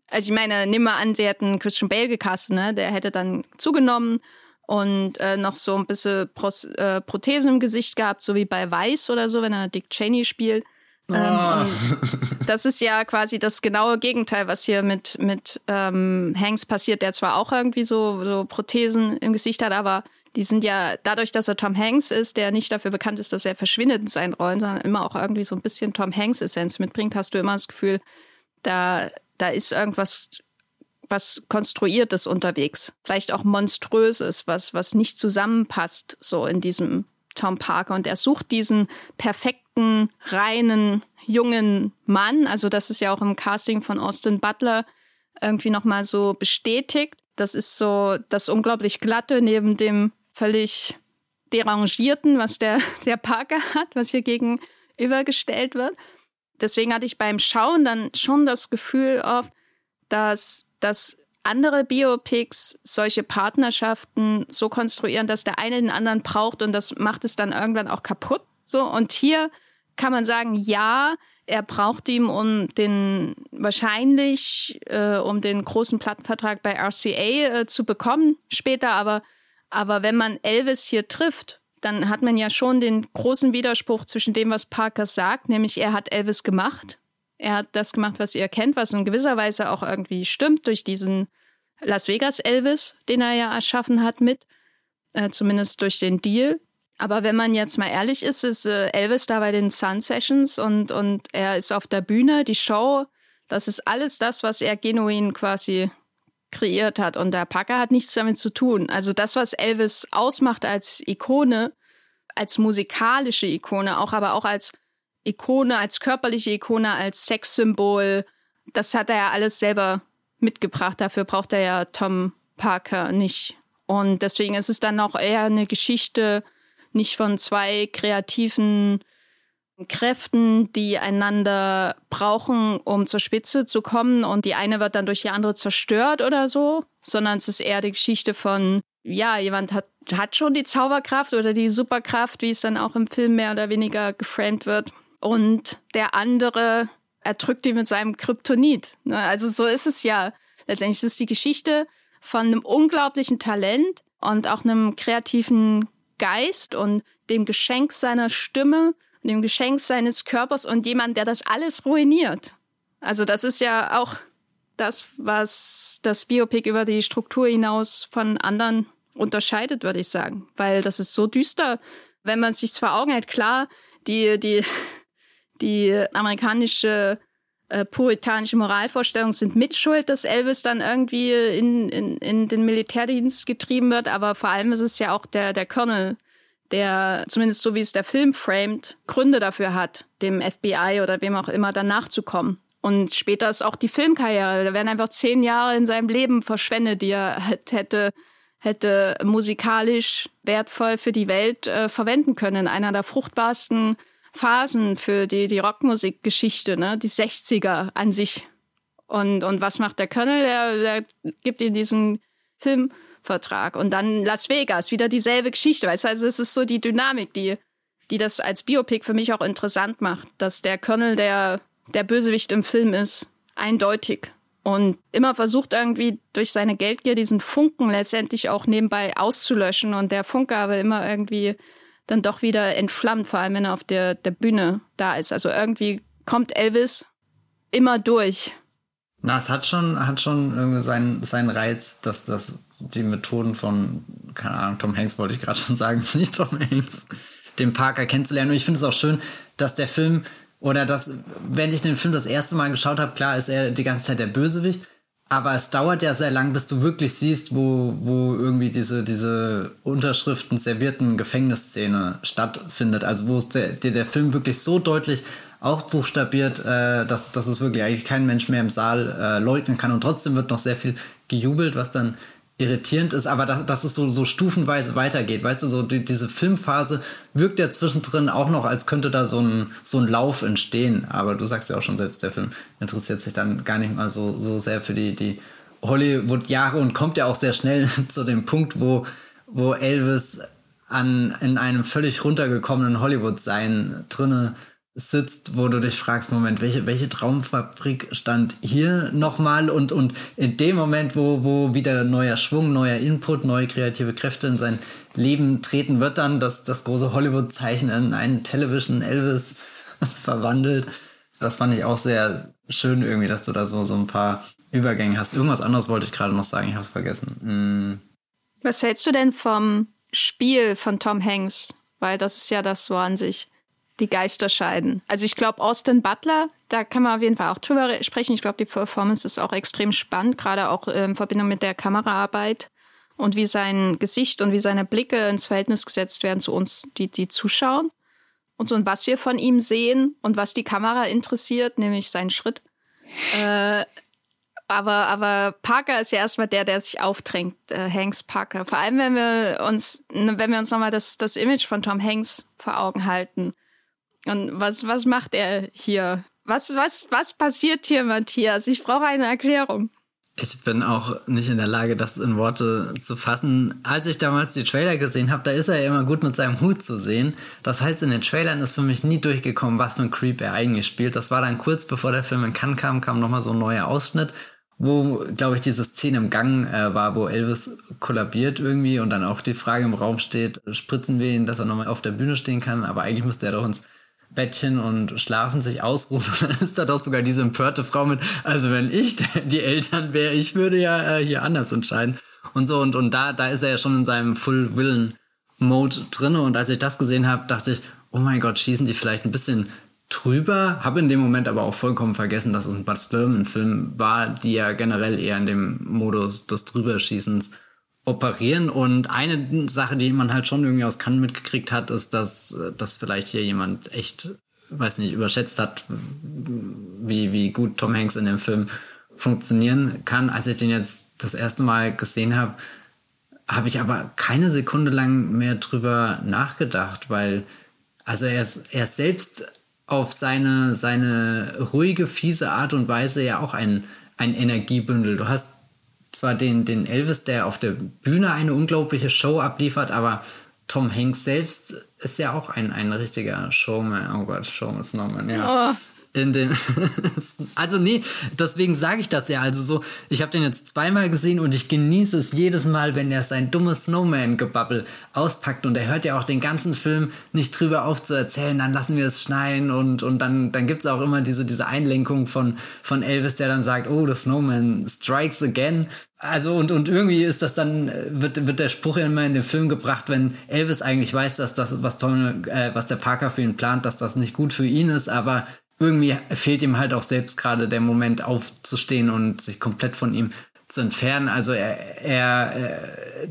Also ich meine, nimm mal an, sie hätten Christian Bale gecastet, ne? Der hätte dann zugenommen und noch so ein bisschen Prothesen im Gesicht gehabt, so wie bei Weiß oder so, wenn er Dick Cheney spielt. Das ist ja quasi das genaue Gegenteil, was hier mit Hanks passiert, der zwar auch irgendwie so Prothesen im Gesicht hat, aber die sind ja, dadurch, dass er Tom Hanks ist, der nicht dafür bekannt ist, dass er verschwindet in seinen Rollen, sondern immer auch irgendwie so ein bisschen Tom Hanks-Essenz mitbringt, hast du immer das Gefühl, da ist irgendwas, was Konstruiertes unterwegs. Vielleicht auch Monströses, was nicht zusammenpasst, so in diesem Tom Parker. Und er sucht diesen perfekten, reinen, jungen Mann. Also das ist ja auch im Casting von Austin Butler irgendwie nochmal so bestätigt. Das ist so das unglaublich Glatte neben dem völlig Derangierten, was der Parker hat, was hier gegenübergestellt wird. Deswegen hatte ich beim Schauen dann schon das Gefühl oft, dass andere Biopics solche Partnerschaften so konstruieren, dass der eine den anderen braucht und das macht es dann irgendwann auch kaputt. So, und hier kann man sagen, ja, er braucht ihn, um den großen Plattenvertrag bei RCA zu bekommen später. Aber wenn man Elvis hier trifft, dann hat man ja schon den großen Widerspruch zwischen dem, was Parker sagt, nämlich er hat Elvis gemacht. Er hat das gemacht, was ihr kennt, was in gewisser Weise auch irgendwie stimmt durch diesen Las Vegas-Elvis, den er ja erschaffen hat mit, zumindest durch den Deal. Aber wenn man jetzt mal ehrlich ist, ist Elvis da bei den Sun Sessions und er ist auf der Bühne, die Show, das ist alles das, was er genuin quasi kreiert hat. Und der Parker hat nichts damit zu tun. Also das, was Elvis ausmacht als Ikone, als musikalische Ikone, aber auch als Ikone, als körperliche Ikone, als Sexsymbol, das hat er ja alles selber mitgebracht. Dafür braucht er ja Tom Parker nicht. Und deswegen ist es dann auch eher eine Geschichte nicht von zwei kreativen Kräften, die einander brauchen, um zur Spitze zu kommen. Und die eine wird dann durch die andere zerstört oder so, sondern es ist eher die Geschichte von, ja, jemand hat schon die Zauberkraft oder die Superkraft, wie es dann auch im Film mehr oder weniger geframed wird. Und der andere erdrückt ihn mit seinem Kryptonit. Also so ist es ja. Letztendlich ist es die Geschichte von einem unglaublichen Talent und auch einem kreativen Geist und dem Geschenk seiner Stimme, dem Geschenk seines Körpers und jemand, der das alles ruiniert. Also das ist ja auch das, was das Biopic über die Struktur hinaus von anderen unterscheidet, würde ich sagen. Weil das ist so düster, wenn man es sich vor Augen hält. Klar, die amerikanische puritanische Moralvorstellungen sind mitschuld, dass Elvis dann irgendwie in den Militärdienst getrieben wird. Aber vor allem ist es ja auch der Colonel, der, zumindest so wie es der Film framed, Gründe dafür hat, dem FBI oder wem auch immer dann nachzukommen. Und später ist auch die Filmkarriere. Da werden einfach 10 Jahre in seinem Leben verschwendet, die er hätte musikalisch wertvoll für die Welt verwenden können. In einer der fruchtbarsten Phasen für die Rockmusikgeschichte, ne? Die 60er an sich. Und was macht der Colonel? Der gibt ihm diesen Filmvertrag. Und dann Las Vegas, wieder dieselbe Geschichte. Weißt du? Also es ist so die Dynamik, die das als Biopic für mich auch interessant macht, dass der Colonel der Bösewicht im Film ist, eindeutig. Und immer versucht irgendwie durch seine Geldgier diesen Funken letztendlich auch nebenbei auszulöschen. Und der Funke aber immer irgendwie dann doch wieder entflammt, vor allem wenn er auf der Bühne da ist. Also irgendwie kommt Elvis immer durch. Na, es hat schon irgendwie seinen Reiz, dass das die Methoden von, keine Ahnung, Tom Hanks wollte ich gerade schon sagen, nicht Tom Hanks, den Parker kennenzulernen. Und ich finde es auch schön, dass der Film, oder dass, wenn ich den Film das erste Mal geschaut habe, klar ist er die ganze Zeit der Bösewicht, aber es dauert ja sehr lang, bis du wirklich siehst, wo irgendwie diese Unterschriften servierten Gefängnisszene stattfindet. Also wo es der Film wirklich so deutlich ausbuchstabiert, dass es wirklich eigentlich kein Mensch mehr im Saal leugnen kann. Und trotzdem wird noch sehr viel gejubelt, was dann irritierend ist, aber dass es so stufenweise weitergeht, weißt du, so diese Filmphase wirkt ja zwischendrin auch noch, als könnte da so ein Lauf entstehen, aber du sagst ja auch schon selbst, der Film interessiert sich dann gar nicht mal so sehr für die Hollywood-Jahre und kommt ja auch sehr schnell zu dem Punkt, wo Elvis in einem völlig runtergekommenen Hollywood-Sein drinne sitzt, wo du dich fragst, Moment, welche Traumfabrik stand hier nochmal? Und in dem Moment, wo wieder neuer Schwung, neuer Input, neue kreative Kräfte in sein Leben treten, wird dann das große Hollywood-Zeichen in einen Television-Elvis verwandelt. Das fand ich auch sehr schön irgendwie, dass du da so ein paar Übergänge hast. Irgendwas anderes wollte ich gerade noch sagen, ich habe es vergessen. Was hältst du denn vom Spiel von Tom Hanks? Weil das ist ja das so an sich. Die Geister scheiden. Also ich glaube, Austin Butler, da kann man auf jeden Fall auch drüber sprechen. Ich glaube, die Performance ist auch extrem spannend, gerade auch in Verbindung mit der Kameraarbeit und wie sein Gesicht und wie seine Blicke ins Verhältnis gesetzt werden zu uns, die zuschauen. Und so, und was wir von ihm sehen und was die Kamera interessiert, nämlich seinen Schritt. Aber Parker ist ja erstmal der sich aufdrängt, Hanks Parker. Vor allem, wenn wir uns nochmal das Image von Tom Hanks vor Augen halten. Und was macht er hier? Was passiert hier, Matthias? Ich brauche eine Erklärung. Ich bin auch nicht in der Lage, das in Worte zu fassen. Als ich damals die Trailer gesehen habe, da ist er ja immer gut mit seinem Hut zu sehen. Das heißt, in den Trailern ist für mich nie durchgekommen, was für ein Creep er eigentlich spielt. Das war dann kurz bevor der Film in Cannes kam nochmal so ein neuer Ausschnitt, wo, glaube ich, diese Szene im Gang war, wo Elvis kollabiert irgendwie und dann auch die Frage im Raum steht, spritzen wir ihn, dass er nochmal auf der Bühne stehen kann, aber eigentlich müsste er doch ins Bettchen und schlafen, sich ausruhen, und dann ist da doch sogar diese empörte Frau mit, also wenn ich die Eltern wäre, ich würde ja hier anders entscheiden und so, und da ist er ja schon in seinem Full-Villain-Mode drin, und als ich das gesehen habe, dachte ich, oh mein Gott, schießen die vielleicht ein bisschen drüber, habe in dem Moment aber auch vollkommen vergessen, dass es ein Baz Luhrmann-Film war, die ja generell eher in dem Modus des Drüberschießens operieren. Und eine Sache, die man halt schon irgendwie aus Cannes mitgekriegt hat, ist, dass vielleicht hier jemand echt, weiß nicht, überschätzt hat, wie gut Tom Hanks in dem Film funktionieren kann. Als ich den jetzt das erste Mal gesehen habe, habe ich aber keine Sekunde lang mehr drüber nachgedacht, weil also er ist selbst auf seine ruhige, fiese Art und Weise ja auch ein Energiebündel. Du hast zwar den Elvis, der auf der Bühne eine unglaubliche Show abliefert, aber Tom Hanks selbst ist ja auch ein richtiger Showman. Oh Gott, Showman ist nochmal, ja. Oh. Also nee, deswegen sage ich das ja. Also so, ich habe den jetzt zweimal gesehen und ich genieße es jedes Mal, wenn er sein dummes Snowman-Gebabbel auspackt, und er hört ja auch den ganzen Film nicht drüber auf zu erzählen, dann lassen wir es schneien, und dann gibt es auch immer diese Einlenkung von Elvis, der dann sagt, oh, the Snowman strikes again. Also und irgendwie ist das dann, wird der Spruch immer in den Film gebracht, wenn Elvis eigentlich weiß, dass das, was der Parker für ihn plant, dass das nicht gut für ihn ist, aber irgendwie fehlt ihm halt auch selbst gerade der Moment aufzustehen und sich komplett von ihm zu entfernen. Also er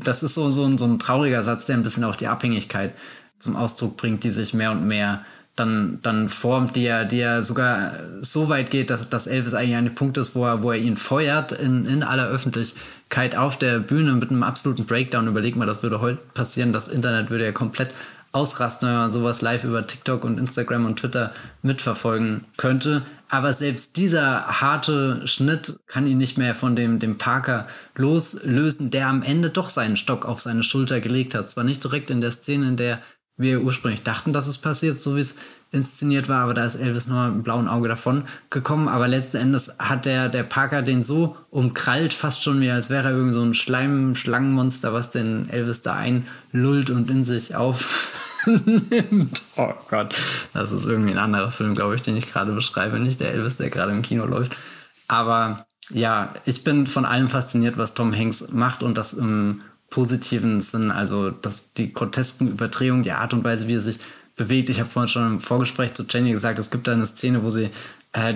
das ist so ein trauriger Satz, der ein bisschen auch die Abhängigkeit zum Ausdruck bringt, die sich mehr und mehr dann formt, die ja sogar so weit geht, dass Elvis eigentlich an dem Punkt ist, wo er ihn feuert in aller Öffentlichkeit auf der Bühne mit einem absoluten Breakdown. Überleg mal, das würde heute passieren, das Internet würde ja komplett ausrasten, wenn man sowas live über TikTok und Instagram und Twitter mitverfolgen könnte. Aber selbst dieser harte Schnitt kann ihn nicht mehr von dem Parker loslösen, der am Ende doch seinen Stock auf seine Schulter gelegt hat. Zwar nicht direkt in der Szene, in der wir ursprünglich dachten, dass es passiert, so wie es inszeniert war, aber da ist Elvis nochmal mit einem blauen Auge davon gekommen. Aber letzten Endes hat der Parker den so umkrallt, fast schon wie, als wäre er irgend so ein Schlangenmonster, was den Elvis da einlullt und in sich aufnimmt. Oh Gott, das ist irgendwie ein anderer Film, glaube ich, den ich gerade beschreibe. Nicht der Elvis, der gerade im Kino läuft. Aber Ja, ich bin von allem fasziniert, was Tom Hanks macht, und das im positiven Sinn. Also dass die grotesken Übertretungen, die Art und Weise, wie er sich bewegt. Ich habe vorhin schon im Vorgespräch zu Jenny gesagt, es gibt da eine Szene, wo sie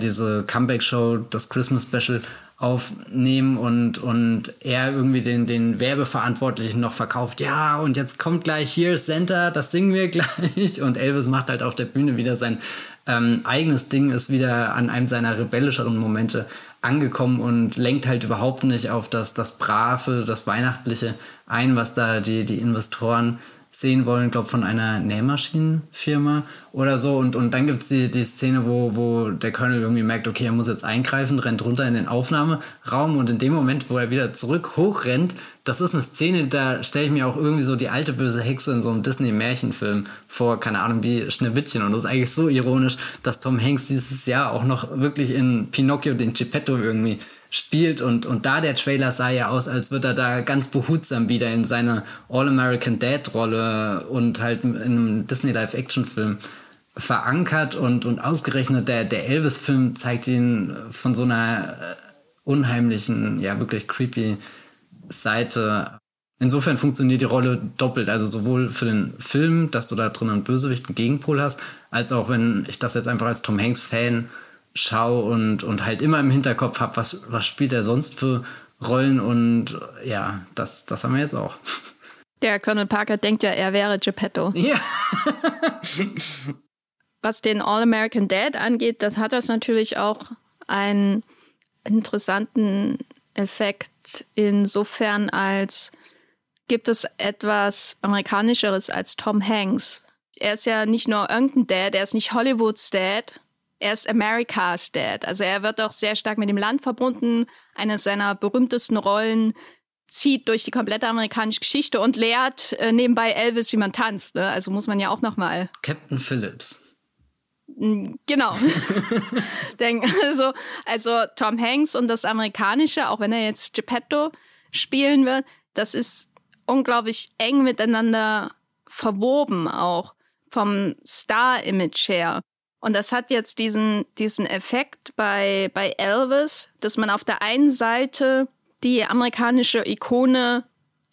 diese Comeback-Show, das Christmas-Special aufnehmen und er irgendwie den Werbeverantwortlichen noch verkauft. Ja, und jetzt kommt gleich Here's Santa, das singen wir gleich. Und Elvis macht halt auf der Bühne wieder sein eigenes Ding, ist wieder an einem seiner rebellischeren Momente angekommen und lenkt halt überhaupt nicht auf das Brave, das Weihnachtliche ein, was da die Investoren sehen wollen, glaube ich, von einer Nähmaschinenfirma oder so. Und dann gibt es die Szene, wo der Colonel irgendwie merkt, okay, er muss jetzt eingreifen, rennt runter in den Aufnahmeraum, und in dem Moment, wo er wieder zurück hochrennt, das ist eine Szene, da stelle ich mir auch irgendwie so die alte böse Hexe in so einem Disney-Märchenfilm vor, keine Ahnung, wie Schneewittchen. Und das ist eigentlich so ironisch, dass Tom Hanks dieses Jahr auch noch wirklich in Pinocchio den Geppetto irgendwie spielt, und da der Trailer sah ja aus, als würde er da ganz behutsam wieder in seine All-American-Dad-Rolle und halt in einem Disney-Live-Action-Film verankert, und ausgerechnet der Elvis-Film zeigt ihn von so einer unheimlichen, ja wirklich creepy Seite. Insofern funktioniert die Rolle doppelt, also sowohl für den Film, dass du da drin einen Bösewicht, einen Gegenpol hast, als auch, wenn ich das jetzt einfach als Tom Hanks-Fan schau und halt immer im Hinterkopf hab, was spielt er sonst für Rollen, und ja, das haben wir jetzt auch. Der Colonel Parker denkt ja, er wäre Geppetto. Ja. Was den All-American Dad angeht, das hat das natürlich auch einen interessanten Effekt insofern, als gibt es etwas Amerikanischeres als Tom Hanks. Er ist ja nicht nur irgendein Dad, er ist nicht Hollywoods Dad, er ist America's Dad. Also er wird auch sehr stark mit dem Land verbunden. Eine seiner berühmtesten Rollen, zieht durch die komplette amerikanische Geschichte und lehrt nebenbei Elvis, wie man tanzt. Ne? Also muss man ja auch nochmal... Captain Phillips. Genau. Also Tom Hanks und das Amerikanische, auch wenn er jetzt Geppetto spielen wird, das ist unglaublich eng miteinander verwoben, auch vom Star-Image her. Und das hat jetzt diesen Effekt bei Elvis, dass man auf der einen Seite die amerikanische Ikone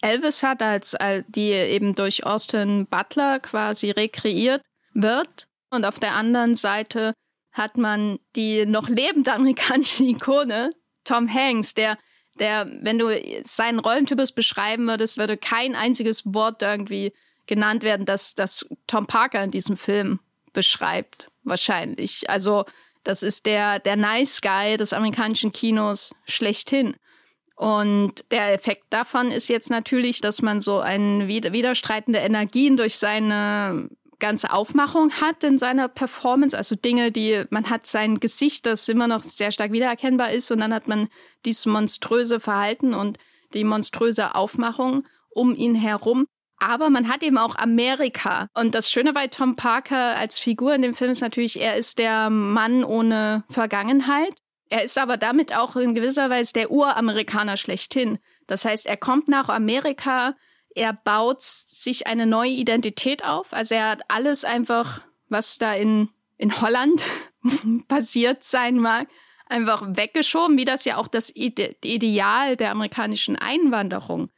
Elvis hat, als die eben durch Austin Butler quasi rekreiert wird. Und auf der anderen Seite hat man die noch lebende amerikanische Ikone Tom Hanks, der, wenn du seinen Rollentypus beschreiben würdest, würde kein einziges Wort irgendwie genannt werden, das Tom Parker in diesem Film beschreibt. Wahrscheinlich. Also das ist der Nice Guy des amerikanischen Kinos schlechthin. Und der Effekt davon ist jetzt natürlich, dass man so ein widerstreitende Energien durch seine ganze Aufmachung hat in seiner Performance. Also Dinge, man hat sein Gesicht, das immer noch sehr stark wiedererkennbar ist, und dann hat man dieses monströse Verhalten und die monströse Aufmachung um ihn herum. Aber man hat eben auch Amerika. Und das Schöne bei Tom Parker als Figur in dem Film ist natürlich, er ist der Mann ohne Vergangenheit. Er ist aber damit auch in gewisser Weise der Uramerikaner schlechthin. Das heißt, er kommt nach Amerika, er baut sich eine neue Identität auf. Also er hat alles einfach, was da in Holland passiert sein mag, einfach weggeschoben, wie das ja auch das Ideal der amerikanischen Einwanderung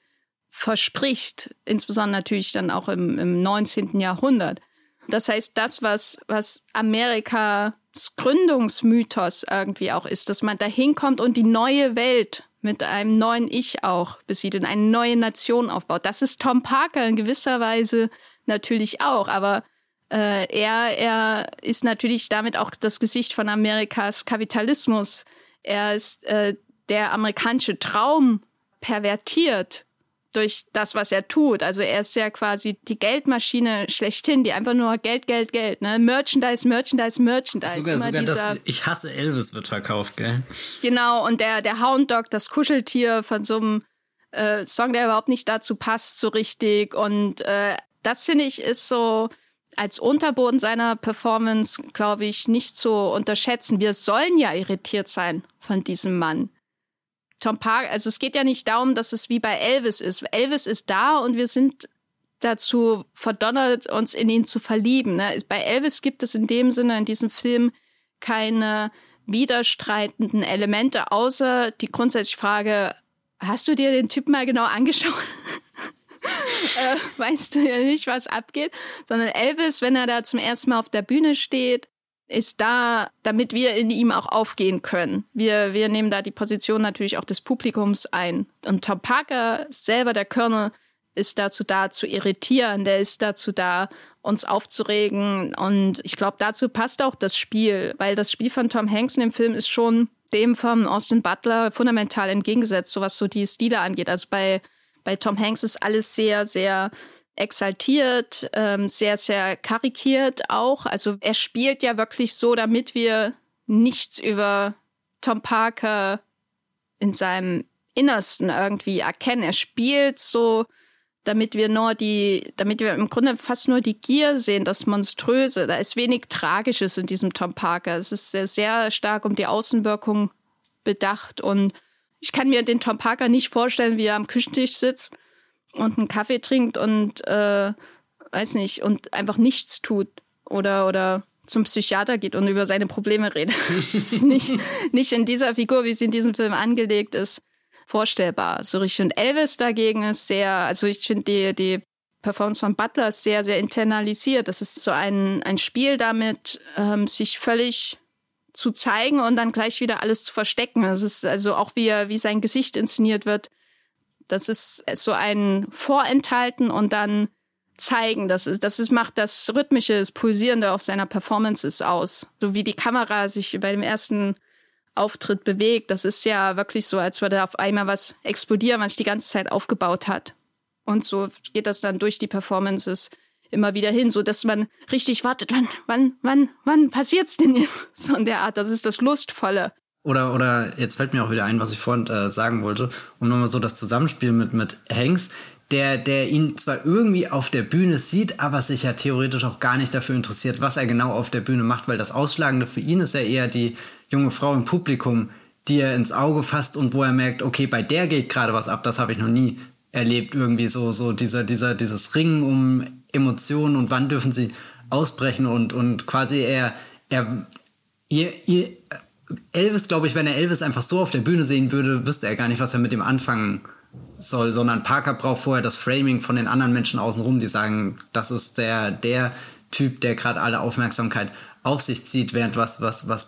verspricht, insbesondere natürlich dann auch im 19. Jahrhundert. Das heißt, das, was Amerikas Gründungsmythos irgendwie auch ist, dass man da hinkommt und die neue Welt mit einem neuen Ich auch besiedelt, eine neue Nation aufbaut. Das ist Tom Parker in gewisser Weise natürlich auch, aber er ist natürlich damit auch das Gesicht von Amerikas Kapitalismus. Er ist der amerikanische Traum pervertiert durch das, was er tut. Also er ist ja quasi die Geldmaschine schlechthin, die einfach nur Geld, ne? Merchandise. Sogar das Ich hasse Elvis wird verkauft, gell? Genau, und der Hound Dog, das Kuscheltier von so einem Song, der überhaupt nicht dazu passt so richtig. Und das, finde ich, ist so als Unterboden seiner Performance, glaube ich, nicht zu unterschätzen. Wir sollen ja irritiert sein von diesem Mann. Tom Parker, also es geht ja nicht darum, dass es wie bei Elvis ist. Elvis ist da und wir sind dazu verdonnert, uns in ihn zu verlieben. Ne? Bei Elvis gibt es in dem Sinne in diesem Film keine widerstreitenden Elemente, außer die grundsätzliche Frage, hast du dir den Typen mal genau angeschaut? Weißt du ja nicht, was abgeht, sondern Elvis, wenn er da zum ersten Mal auf der Bühne steht, ist da, damit wir in ihm auch aufgehen können. Wir nehmen da die Position natürlich auch des Publikums ein. Und Tom Parker selber, der Colonel, ist dazu da, zu irritieren, der ist dazu da, uns aufzuregen. Und ich glaube, dazu passt auch das Spiel, weil das Spiel von Tom Hanks in dem Film ist schon dem von Austin Butler fundamental entgegengesetzt, so was so die Stile angeht. Also bei Tom Hanks ist alles sehr, sehr exaltiert, sehr, sehr karikiert auch. Also er spielt ja wirklich so, damit wir nichts über Tom Parker in seinem Innersten irgendwie erkennen. Er spielt so, damit wir im Grunde fast nur die Gier sehen, das Monströse. Da ist wenig Tragisches in diesem Tom Parker. Es ist sehr, sehr stark um die Außenwirkung bedacht. Und ich kann mir den Tom Parker nicht vorstellen, wie er am Küchentisch sitzt und einen Kaffee trinkt und und einfach nichts tut oder zum Psychiater geht und über seine Probleme redet. Das ist nicht in dieser Figur, wie sie in diesem Film angelegt ist, vorstellbar. So richtig. Und Elvis dagegen ist sehr, also ich finde die Performance von Butler ist sehr, sehr internalisiert. Das ist so ein Spiel damit, sich völlig zu zeigen und dann gleich wieder alles zu verstecken. Das ist also auch wie sein Gesicht inszeniert wird. Das ist so ein Vorenthalten und dann zeigen. Das macht das Rhythmische, das Pulsierende auf seiner Performances aus. So wie die Kamera sich bei dem ersten Auftritt bewegt. Das ist ja wirklich so, als würde auf einmal was explodieren, was die ganze Zeit aufgebaut hat. Und so geht das dann durch die Performances immer wieder hin, sodass man richtig wartet, wann passiert's denn jetzt? So in der Art, das ist das Lustvolle. Oder jetzt fällt mir auch wieder ein, was ich vorhin sagen wollte, und nochmal so das Zusammenspiel mit Hanks, der ihn zwar irgendwie auf der Bühne sieht, aber sich ja theoretisch auch gar nicht dafür interessiert, was er genau auf der Bühne macht, weil das Ausschlagende für ihn ist ja eher die junge Frau im Publikum, die er ins Auge fasst und wo er merkt, okay, bei der geht gerade was ab, das habe ich noch nie erlebt, irgendwie so dieses Ringen um Emotionen und wann dürfen sie ausbrechen und quasi Elvis, glaube ich, wenn er Elvis einfach so auf der Bühne sehen würde, wüsste er gar nicht, was er mit ihm anfangen soll, sondern Parker braucht vorher das Framing von den anderen Menschen außenrum, die sagen, das ist der Typ, der gerade alle Aufmerksamkeit auf sich zieht, während was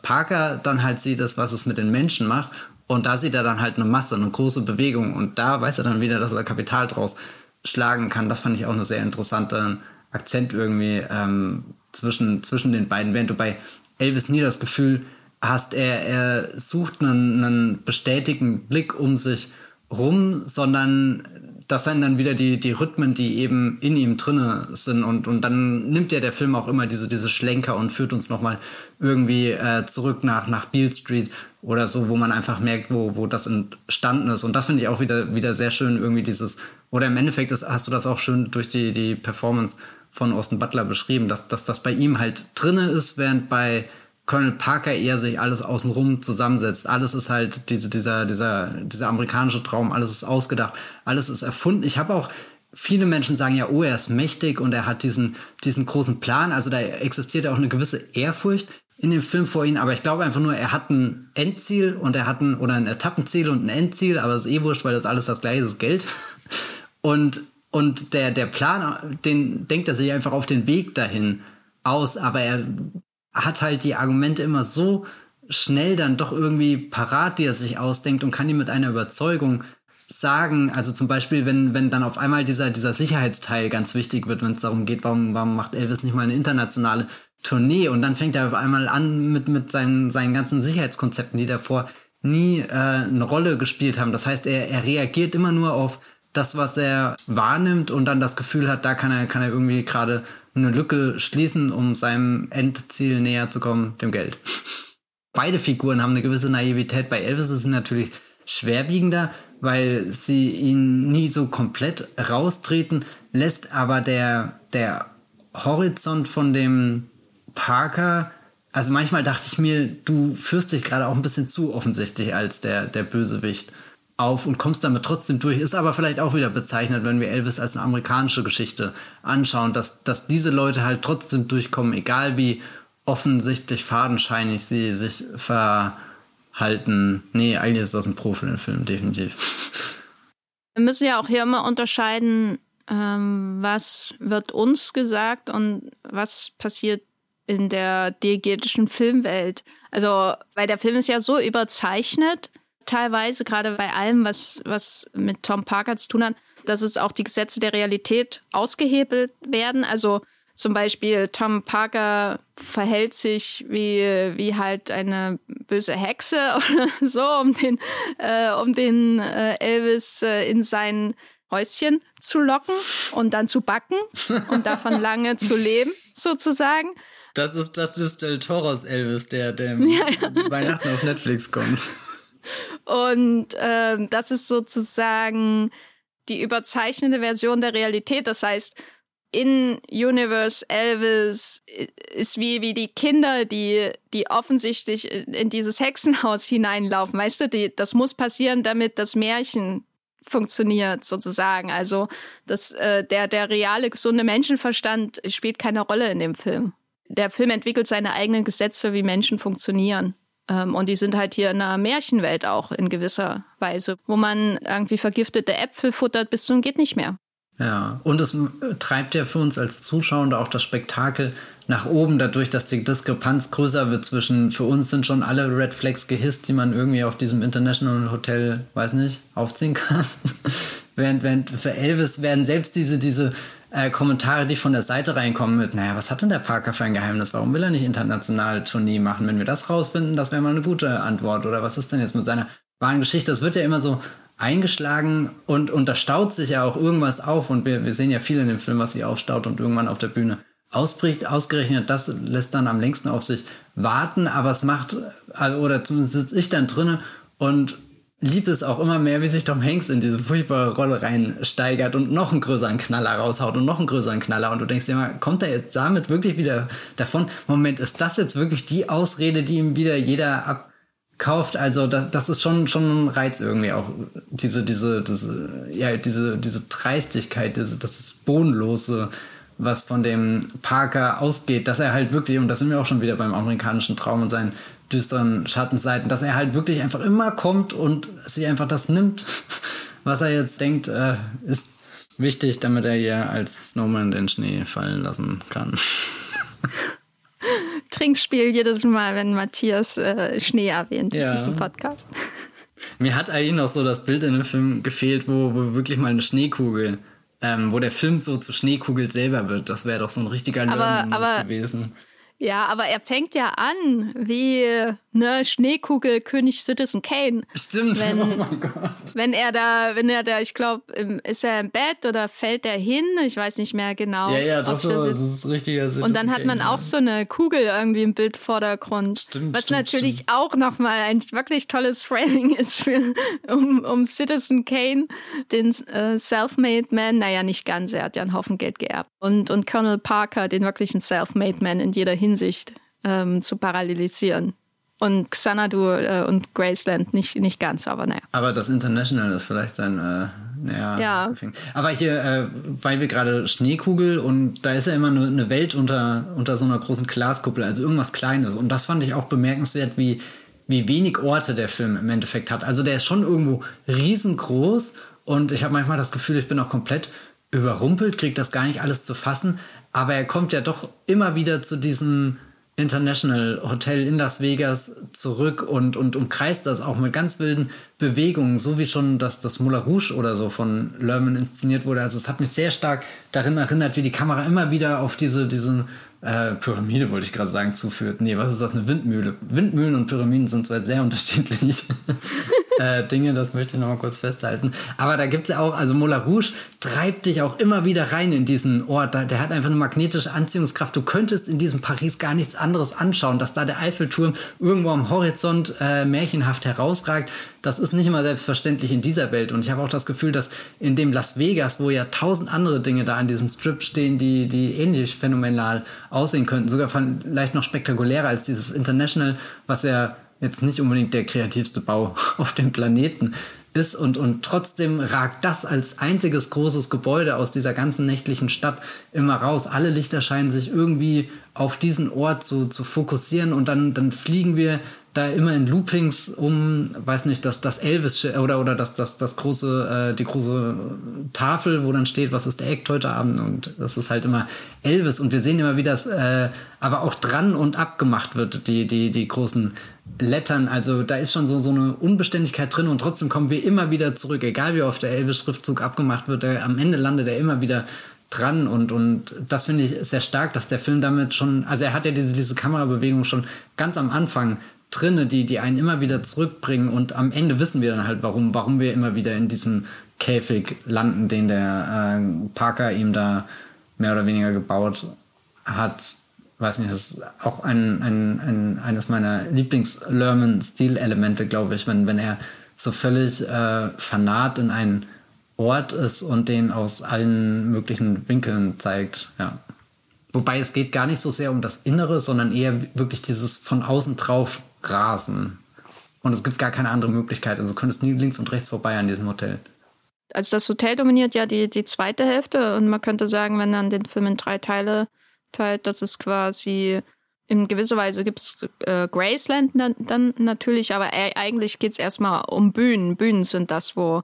Parker dann halt sieht, ist, was es mit den Menschen macht. Und da sieht er dann halt eine Masse, eine große Bewegung und da weiß er dann wieder, dass er Kapital draus schlagen kann. Das fand ich auch einen sehr interessanten Akzent irgendwie zwischen den beiden, während du bei Elvis nie das Gefühl hast, er sucht einen bestätigten Blick um sich rum, sondern das sind dann wieder die Rhythmen, die eben in ihm drinne sind und dann nimmt ja der Film auch immer diese Schlenker und führt uns nochmal irgendwie zurück nach Beale Street oder so, wo man einfach merkt, wo das entstanden ist und das finde ich auch wieder sehr schön irgendwie dieses, oder im Endeffekt hast du das auch schön durch die Performance von Austin Butler beschrieben, dass das bei ihm halt drinne ist, während bei Colonel Parker eher sich alles außenrum zusammensetzt. Alles ist halt dieser amerikanische Traum, alles ist ausgedacht, alles ist erfunden. Ich habe auch, viele Menschen sagen ja, er ist mächtig und er hat diesen großen Plan. Also da existiert auch eine gewisse Ehrfurcht in dem Film vor ihm. Aber ich glaube einfach nur, er hat ein Endziel und er hat ein Etappenziel und ein Endziel. Aber es ist eh wurscht, weil das alles das gleiche ist, Geld. Und der Plan, den denkt er sich einfach auf den Weg dahin aus. Aber er hat halt die Argumente immer so schnell dann doch irgendwie parat, die er sich ausdenkt und kann die mit einer Überzeugung sagen. Also zum Beispiel, wenn dann auf einmal dieser Sicherheitsteil ganz wichtig wird, wenn es darum geht, warum macht Elvis nicht mal eine internationale Tournee? Und dann fängt er auf einmal an mit seinen ganzen Sicherheitskonzepten, die davor nie eine Rolle gespielt haben. Das heißt, er reagiert immer nur auf das, was er wahrnimmt und dann das Gefühl hat, da kann er irgendwie gerade eine Lücke schließen, um seinem Endziel näher zu kommen, dem Geld. Beide Figuren haben eine gewisse Naivität. Bei Elvis ist es natürlich schwerwiegender, weil sie ihn nie so komplett raustreten lässt, aber der Horizont von dem Parker, also manchmal dachte ich mir, du führst dich gerade auch ein bisschen zu offensichtlich als der Bösewicht auf und kommst damit trotzdem durch, ist aber vielleicht auch wieder bezeichnet, wenn wir Elvis als eine amerikanische Geschichte anschauen, dass diese Leute halt trotzdem durchkommen, egal wie offensichtlich fadenscheinig sie sich verhalten. Nee, eigentlich ist das ein Pro-Film, definitiv. Wir müssen ja auch hier immer unterscheiden, was wird uns gesagt und was passiert in der diegetischen Filmwelt. Also, weil der Film ist ja so überzeichnet, teilweise gerade bei allem, was mit Tom Parker zu tun hat, dass es auch die Gesetze der Realität ausgehebelt werden. Also zum Beispiel Tom Parker verhält sich wie halt eine böse Hexe oder so, um den Elvis in sein Häuschen zu locken und dann zu backen und davon lange zu leben, sozusagen. Das ist Del Toros Elvis, der Weihnachten auf Netflix kommt. Und das ist sozusagen die überzeichnete Version der Realität. Das heißt, in Universe Elvis ist wie die Kinder, die offensichtlich in dieses Hexenhaus hineinlaufen. Weißt du, das muss passieren, damit das Märchen funktioniert sozusagen. Also der reale, gesunde Menschenverstand spielt keine Rolle in dem Film. Der Film entwickelt seine eigenen Gesetze, wie Menschen funktionieren. Und die sind halt hier in einer Märchenwelt auch in gewisser Weise, wo man irgendwie vergiftete Äpfel futtert bis zum geht nicht mehr. Ja, und es treibt ja für uns als Zuschauer auch das Spektakel nach oben, dadurch, dass die Diskrepanz größer wird zwischen, für uns sind schon alle Red Flags gehisst, die man irgendwie auf diesem International Hotel, weiß nicht, aufziehen kann. Während für Elvis werden selbst diese Kommentare, die von der Seite reinkommen mit, naja, was hat denn der Parker für ein Geheimnis? Warum will er nicht internationale Tournee machen? Wenn wir das rausfinden, das wäre mal eine gute Antwort. Oder was ist denn jetzt mit seiner wahren Geschichte? Das wird ja immer so eingeschlagen und da staut sich ja auch irgendwas auf. Und wir sehen ja viel in dem Film, was sich aufstaut und irgendwann auf der Bühne ausbricht. Ausgerechnet, das lässt dann am längsten auf sich warten. Aber es macht, oder zumindest sitze ich dann drinne und liebt es auch immer mehr, wie sich Tom Hanks in diese furchtbare Rolle reinsteigert und noch einen größeren Knaller raushaut und noch einen größeren Knaller. Und du denkst dir immer, kommt er jetzt damit wirklich wieder davon? Moment, ist das jetzt wirklich die Ausrede, die ihm wieder jeder abkauft? Also das ist schon ein Reiz irgendwie auch. Diese Dreistigkeit, das Bodenlose, was von dem Parker ausgeht, dass er halt wirklich, und das sind wir auch schon wieder beim amerikanischen Traum und seinen düsteren Schattenseiten, dass er halt wirklich einfach immer kommt und sich einfach das nimmt, was er jetzt denkt, ist wichtig, damit er ja als Snowman den Schnee fallen lassen kann. Trinkspiel jedes Mal, wenn Matthias Schnee erwähnt in diesem Podcast. Mir hat eigentlich noch so das Bild in dem Film gefehlt, wo wirklich mal eine Schneekugel, wo der Film so zu Schneekugel selber wird. Das wäre doch so ein richtiger Learning gewesen. Ja, aber er fängt ja an wie ne Schneekugelkönig Citizen Kane. Stimmt, oh mein Gott. Wenn er da, ich glaube, ist er im Bett oder fällt er hin? Ich weiß nicht mehr genau. Ja, doch, das ist richtiger Citizen Kane. Und dann hat man auch so eine Kugel irgendwie im Bildvordergrund. Stimmt, was natürlich auch nochmal ein wirklich tolles Framing ist, um Citizen Kane, den Self-Made Man, naja, nicht ganz, er hat ja einen Haufen Geld geerbt. Und Colonel Parker, den wirklichen Self-Made Man in jeder Hinsicht zu parallelisieren. Und Xanadu und Graceland nicht ganz, aber naja. Aber das International ist vielleicht sein, Aber hier, weil wir gerade Schneekugel und da ist ja immer eine Welt unter so einer großen Glaskuppel, also irgendwas Kleines. Und das fand ich auch bemerkenswert, wie wenig Orte der Film im Endeffekt hat. Also der ist schon irgendwo riesengroß und ich habe manchmal das Gefühl, ich bin auch komplett überrumpelt, kriege das gar nicht alles zu fassen. Aber er kommt ja doch immer wieder zu diesem International Hotel in Las Vegas zurück und umkreist das auch mit ganz wilden Bewegungen, so wie schon das Moulin Rouge oder so von Luhrmann inszeniert wurde. Also es hat mich sehr stark darin erinnert, wie die Kamera immer wieder auf diese Pyramide, wollte ich gerade sagen, zuführt. Nee, was ist das? Eine Windmühle. Windmühlen und Pyramiden sind zwar sehr unterschiedlich. Dinge, das möchte ich nochmal kurz festhalten. Aber da gibt es ja auch, also Moulin Rouge treibt dich auch immer wieder rein in diesen Ort. Der hat einfach eine magnetische Anziehungskraft. Du könntest in diesem Paris gar nichts anderes anschauen, dass da der Eiffelturm irgendwo am Horizont märchenhaft herausragt. Das ist nicht mal selbstverständlich in dieser Welt. Und ich habe auch das Gefühl, dass in dem Las Vegas, wo ja 1000 andere Dinge da an diesem Strip stehen, die ähnlich phänomenal aussehen könnten, sogar vielleicht noch spektakulärer als dieses International, was ja jetzt nicht unbedingt der kreativste Bau auf dem Planeten ist und trotzdem ragt das als einziges großes Gebäude aus dieser ganzen nächtlichen Stadt immer raus. Alle Lichter scheinen sich irgendwie auf diesen Ort zu fokussieren und dann fliegen wir da immer in Loopings um, weiß nicht, das Elvis oder das große, die große Tafel, wo dann steht, was ist der Act heute Abend, und das ist halt immer Elvis und wir sehen immer, wie das aber auch dran und abgemacht wird, die großen Lettern, also da ist schon so eine Unbeständigkeit drin und trotzdem kommen wir immer wieder zurück, egal wie oft der Elvis-Schriftzug abgemacht wird, am Ende landet er immer wieder dran und das finde ich sehr stark, dass der Film damit schon, also er hat ja diese Kamerabewegung schon ganz am Anfang drinne, die einen immer wieder zurückbringen und am Ende wissen wir dann halt, warum wir immer wieder in diesem Käfig landen, den der Parker ihm da mehr oder weniger gebaut hat. Weiß nicht, das ist auch eines meiner Lieblings-Luhrmann-Stil-Elemente, glaube ich, wenn er so völlig fanat in einen Ort ist und den aus allen möglichen Winkeln zeigt, ja. Wobei es geht gar nicht so sehr um das Innere, sondern eher wirklich dieses von außen drauf rasen. Und es gibt gar keine andere Möglichkeit. Also du könntest nie links und rechts vorbei an diesem Hotel. Also das Hotel dominiert ja die zweite Hälfte. Und man könnte sagen, wenn man den Film in 3 Teile teilt, das ist quasi, in gewisser Weise gibt es Graceland dann natürlich. Aber eigentlich geht es erstmal um Bühnen. Bühnen sind das, wo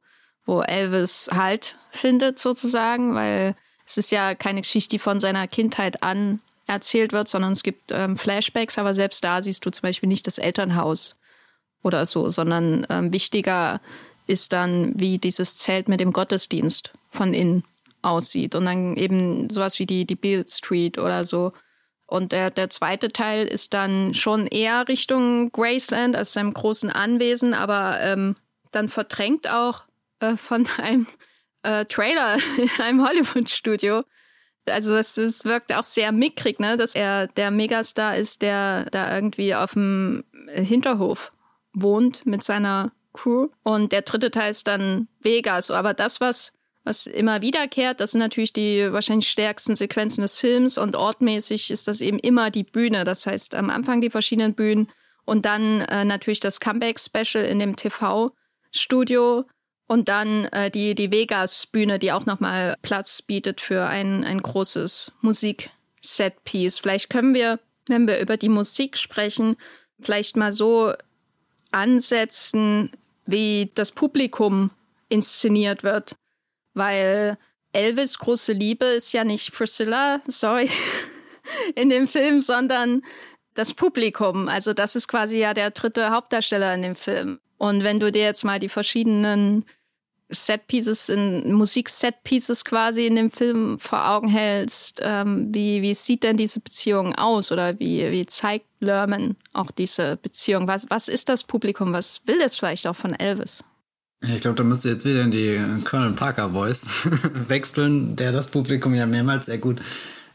Elvis Halt findet sozusagen, weil es ist ja keine Geschichte, die von seiner Kindheit an erzählt wird, sondern es gibt Flashbacks, aber selbst da siehst du zum Beispiel nicht das Elternhaus oder so, sondern wichtiger ist dann, wie dieses Zelt mit dem Gottesdienst von innen aussieht und dann eben sowas wie die Beale Street oder so. Und der zweite Teil ist dann schon eher Richtung Graceland, also seinem großen Anwesen, aber dann verdrängt auch von einem Trailer in einem Hollywood-Studio. Also es wirkt auch sehr mickrig, ne? Dass er der Megastar ist, der da irgendwie auf dem Hinterhof wohnt mit seiner Crew. Und der dritte Teil ist dann Vegas. Aber das, was immer wiederkehrt, das sind natürlich die wahrscheinlich stärksten Sequenzen des Films. Und ortmäßig ist das eben immer die Bühne. Das heißt, am Anfang die verschiedenen Bühnen und dann natürlich das Comeback-Special in dem TV-Studio. Und dann die Vegas-Bühne, die auch nochmal Platz bietet für ein großes Musik-Set-Piece. Vielleicht können wir, wenn wir über die Musik sprechen, vielleicht mal so ansetzen, wie das Publikum inszeniert wird. Weil Elvis' große Liebe ist ja nicht Priscilla, sorry, in dem Film, sondern das Publikum. Also das ist quasi ja der dritte Hauptdarsteller in dem Film. Und wenn du dir jetzt mal die verschiedenen Setpieces, Musik-Setpieces quasi in dem Film vor Augen hältst, wie sieht denn diese Beziehung aus oder wie zeigt Luhrmann auch diese Beziehung? Was ist das Publikum? Was will das vielleicht auch von Elvis? Ich glaube, da müsst ihr jetzt wieder in die Colonel Parker Voice wechseln, der das Publikum ja mehrmals sehr gut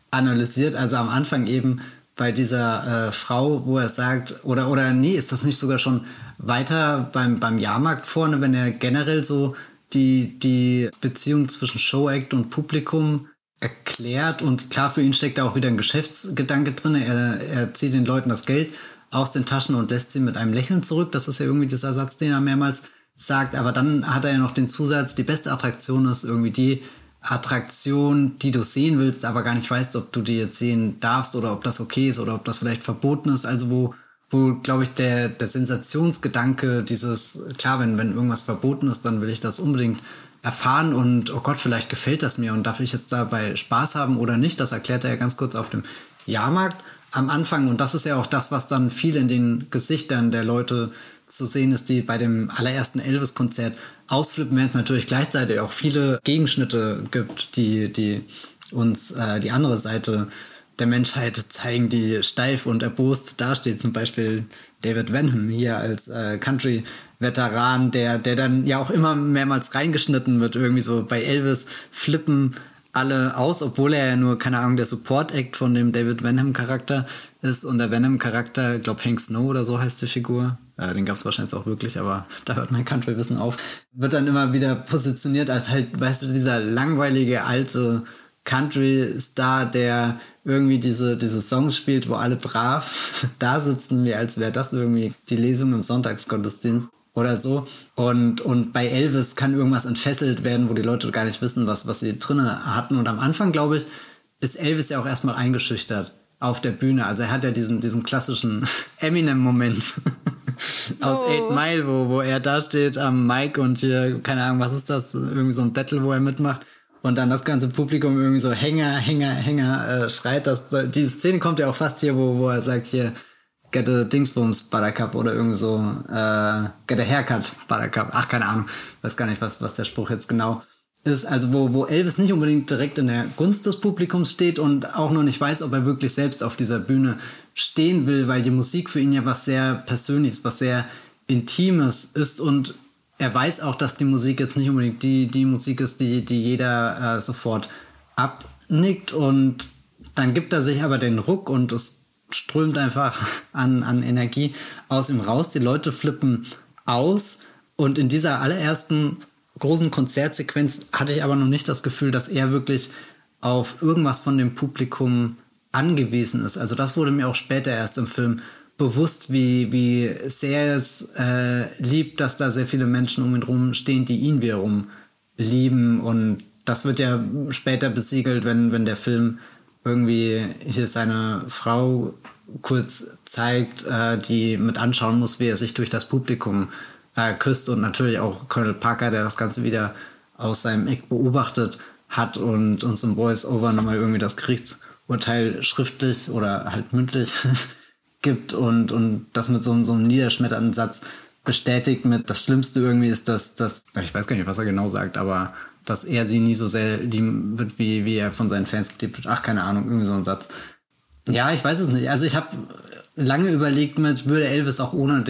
analysiert. Also am Anfang eben bei dieser Frau, wo er sagt, oder nee, ist das nicht sogar schon weiter beim Jahrmarkt vorne, wenn er generell so die Beziehung zwischen Showact und Publikum erklärt. Und klar, für ihn steckt da auch wieder ein Geschäftsgedanke drin. Er zieht den Leuten das Geld aus den Taschen und lässt sie mit einem Lächeln zurück. Das ist ja irgendwie dieser Satz, den er mehrmals sagt. Aber dann hat er ja noch den Zusatz, die beste Attraktion ist irgendwie die Attraktion, die du sehen willst, aber gar nicht weißt, ob du die jetzt sehen darfst oder ob das okay ist oder ob das vielleicht verboten ist. Also wo glaube ich, der Sensationsgedanke dieses, klar, wenn irgendwas verboten ist, dann will ich das unbedingt erfahren und, oh Gott, vielleicht gefällt das mir und darf ich jetzt dabei Spaß haben oder nicht? Das erklärt er ja ganz kurz auf dem Jahrmarkt am Anfang. Und das ist ja auch das, was dann viel in den Gesichtern der Leute zu sehen ist, die bei dem allerersten Elvis-Konzert ausflippen, wenn es natürlich gleichzeitig auch viele Gegenschnitte gibt, die uns die andere Seite der Menschheit zeigen, die steif und erbost dasteht. Zum Beispiel David Wenham hier als Country-Veteran, der dann ja auch immer mehrmals reingeschnitten wird. Irgendwie so bei Elvis flippen alle aus, obwohl er ja nur, keine Ahnung, der Support-Act von dem David Wenham-Charakter ist. Und der Wenham-Charakter, ich glaube Hank Snow oder so heißt die Figur, den gab es wahrscheinlich auch wirklich, aber da hört mein Country-Wissen auf, wird dann immer wieder positioniert als halt, weißt du, dieser langweilige alte Country-Star, der irgendwie diese Songs spielt, wo alle brav da sitzen, wie als wäre das irgendwie die Lesung im Sonntagsgottesdienst. oder so. Und bei Elvis kann irgendwas entfesselt werden, wo die Leute gar nicht wissen, was sie drin hatten. Und am Anfang, glaube ich, ist Elvis ja auch erstmal eingeschüchtert auf der Bühne. Also er hat ja diesen klassischen Eminem-Moment aus 8 Mile, wo er da steht am Mic und hier, keine Ahnung, was ist das? Irgendwie so ein Battle, wo er mitmacht. Und dann das ganze Publikum irgendwie so Hänger schreit. Diese Szene kommt ja auch fast hier, wo er sagt hier, get a Dingsbums Buttercup oder irgendwie so, get a Haircut Buttercup. Ach, keine Ahnung, weiß gar nicht, was der Spruch jetzt genau ist, also wo Elvis nicht unbedingt direkt in der Gunst des Publikums steht und auch noch nicht weiß, ob er wirklich selbst auf dieser Bühne stehen will, weil die Musik für ihn ja was sehr Persönliches, was sehr Intimes ist und er weiß auch, dass die Musik jetzt nicht unbedingt die Musik ist, die jeder sofort abnickt und dann gibt er sich aber den Ruck und es strömt einfach an Energie aus ihm raus, die Leute flippen aus und in dieser allerersten großen Konzertsequenz hatte ich aber noch nicht das Gefühl, dass er wirklich auf irgendwas von dem Publikum angewiesen ist. Also das wurde mir auch später erst im Film bewusst, wie sehr es liebt, dass da sehr viele Menschen um ihn rum stehen, die ihn wiederum lieben. Und das wird ja später besiegelt, wenn der Film irgendwie hier seine Frau kurz zeigt, die mit anschauen muss, wie er sich durch das Publikum küsst und natürlich auch Colonel Parker, der das Ganze wieder aus seinem Eck beobachtet hat und uns im Voice-Over nochmal irgendwie das Gerichtsurteil schriftlich oder halt mündlich gibt und das mit so einem niederschmetternden Satz bestätigt mit, das Schlimmste irgendwie ist, dass ich weiß gar nicht, was er genau sagt, aber dass er sie nie so sehr lieben wird, wie er von seinen Fans geliebt wird. Ach, keine Ahnung, irgendwie so ein Satz. Ja, ich weiß es nicht. Also ich habe lange überlegt würde Elvis auch ohne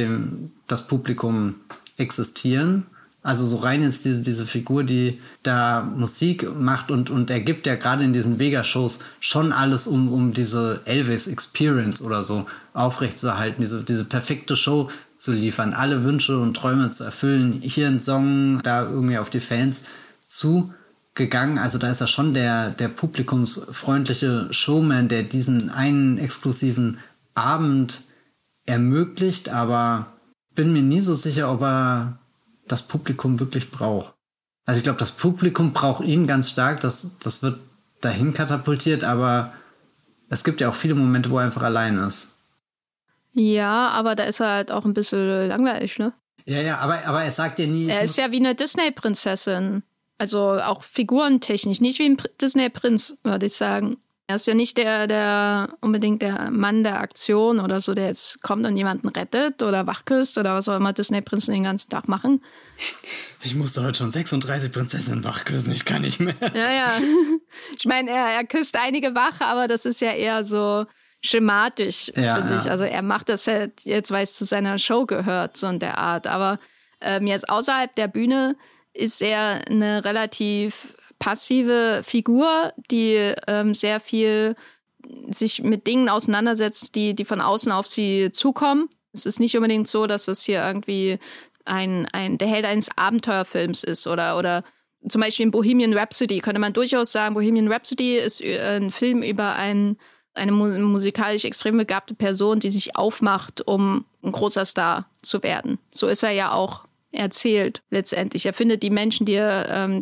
das Publikum existieren. Also so rein jetzt diese Figur, die da Musik macht und er gibt ja gerade in diesen Vega-Shows schon alles, um diese Elvis-Experience oder so aufrechtzuerhalten, diese perfekte Show zu liefern, alle Wünsche und Träume zu erfüllen, hier ein Song, da irgendwie auf die Fans zugegangen. Also da ist er schon der publikumsfreundliche Showman, der diesen einen exklusiven Abend ermöglicht, aber bin mir nie so sicher, ob er das Publikum wirklich braucht. Also ich glaube, das Publikum braucht ihn ganz stark, das wird dahin katapultiert, aber es gibt ja auch viele Momente, wo er einfach allein ist. Ja, aber da ist er halt auch ein bisschen langweilig, ne? Ja, aber er sagt ja nie... Er ist ja wie eine Disney-Prinzessin. Also auch figurentechnisch, nicht wie ein Disney-Prinz, würde ich sagen. Er ist ja nicht unbedingt der Mann der Aktion oder so, der jetzt kommt und jemanden rettet oder wachküsst oder was auch immer Disney-Prinzen den ganzen Tag machen. Ich musste heute schon 36 Prinzessinnen wachküssen, ich kann nicht mehr. Ja. Ich meine, er küsst einige wach, aber das ist ja eher so schematisch, finde ich. Also er macht das halt jetzt, weil es zu seiner Show gehört, so in der Art. Aber jetzt außerhalb der Bühne ist er eine relativ passive Figur, die sehr viel sich mit Dingen auseinandersetzt, die von außen auf sie zukommen. Es ist nicht unbedingt so, dass es hier irgendwie der Held eines Abenteuerfilms ist oder zum Beispiel in Bohemian Rhapsody könnte man durchaus sagen, Bohemian Rhapsody ist ein Film über eine musikalisch extrem begabte Person, die sich aufmacht, um ein großer Star zu werden. So ist er ja auch erzählt letztendlich. Er findet die Menschen, die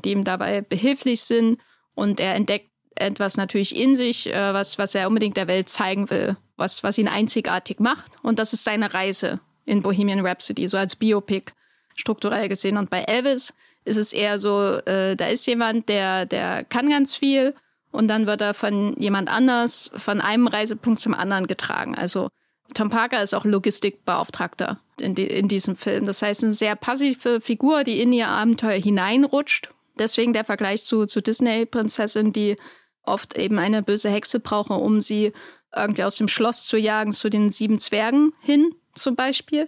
ihm dabei behilflich sind und er entdeckt etwas natürlich in sich, was er unbedingt der Welt zeigen will, was ihn einzigartig macht und das ist seine Reise in Bohemian Rhapsody, so als Biopic strukturell gesehen und bei Elvis ist es eher so, da ist jemand, der kann ganz viel und dann wird er von jemand anders, von einem Reisepunkt zum anderen getragen, also Tom Parker ist auch Logistikbeauftragter in diesem Film. Das heißt, eine sehr passive Figur, die in ihr Abenteuer hineinrutscht. Deswegen der Vergleich zu Disney-Prinzessin, die oft eben eine böse Hexe brauchen, um sie irgendwie aus dem Schloss zu jagen, zu den 7 Zwergen hin zum Beispiel.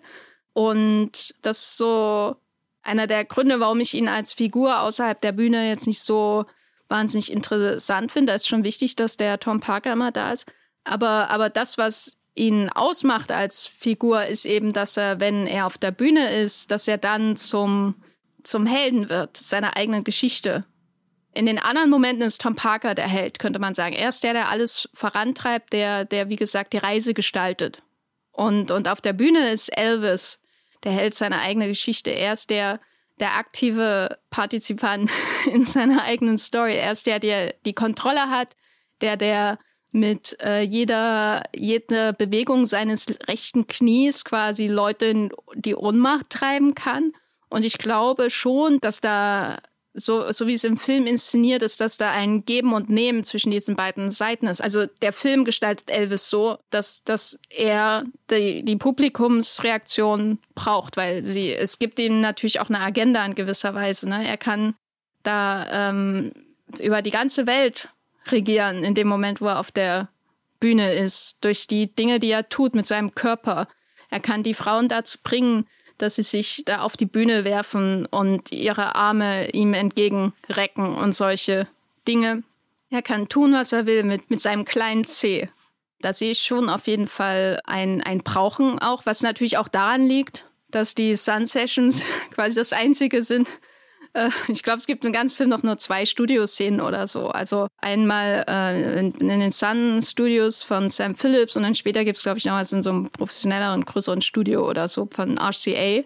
Und das ist so einer der Gründe, warum ich ihn als Figur außerhalb der Bühne jetzt nicht so wahnsinnig interessant finde. Da ist schon wichtig, dass der Tom Parker immer da ist. Aber das, was ihn ausmacht als Figur, ist eben, dass er, wenn er auf der Bühne ist, dass er dann zum Helden wird, seiner eigenen Geschichte. In den anderen Momenten ist Tom Parker der Held, könnte man sagen. Er ist der alles vorantreibt, der wie gesagt, die Reise gestaltet. Und auf der Bühne ist Elvis der Held seiner eigenen Geschichte. Er ist der aktive Partizipant in seiner eigenen Story. Er ist der die Kontrolle hat, der mit jeder Bewegung seines rechten Knies quasi Leute in die Ohnmacht treiben kann. Und ich glaube schon, dass da, so wie es im Film inszeniert ist, dass da ein Geben und Nehmen zwischen diesen beiden Seiten ist. Also der Film gestaltet Elvis so, dass er die Publikumsreaktion braucht, weil es gibt ihm natürlich auch eine Agenda in gewisser Weise. Ne? Er kann da über die ganze Welt regieren in dem Moment, wo er auf der Bühne ist, durch die Dinge, die er tut mit seinem Körper. Er kann die Frauen dazu bringen, dass sie sich da auf die Bühne werfen und ihre Arme ihm entgegenrecken und solche Dinge. Er kann tun, was er will mit seinem kleinen Zeh. Da sehe ich schon auf jeden Fall ein Brauchen auch, was natürlich auch daran liegt, dass die Sun Sessions quasi das Einzige sind. Ich glaube, es gibt im ganzen Film noch nur 2 Studioszenen oder so. Also einmal in den Sun Studios von Sam Phillips und dann später gibt es, glaube ich, noch was in so einem professionelleren, größeren Studio oder so von RCA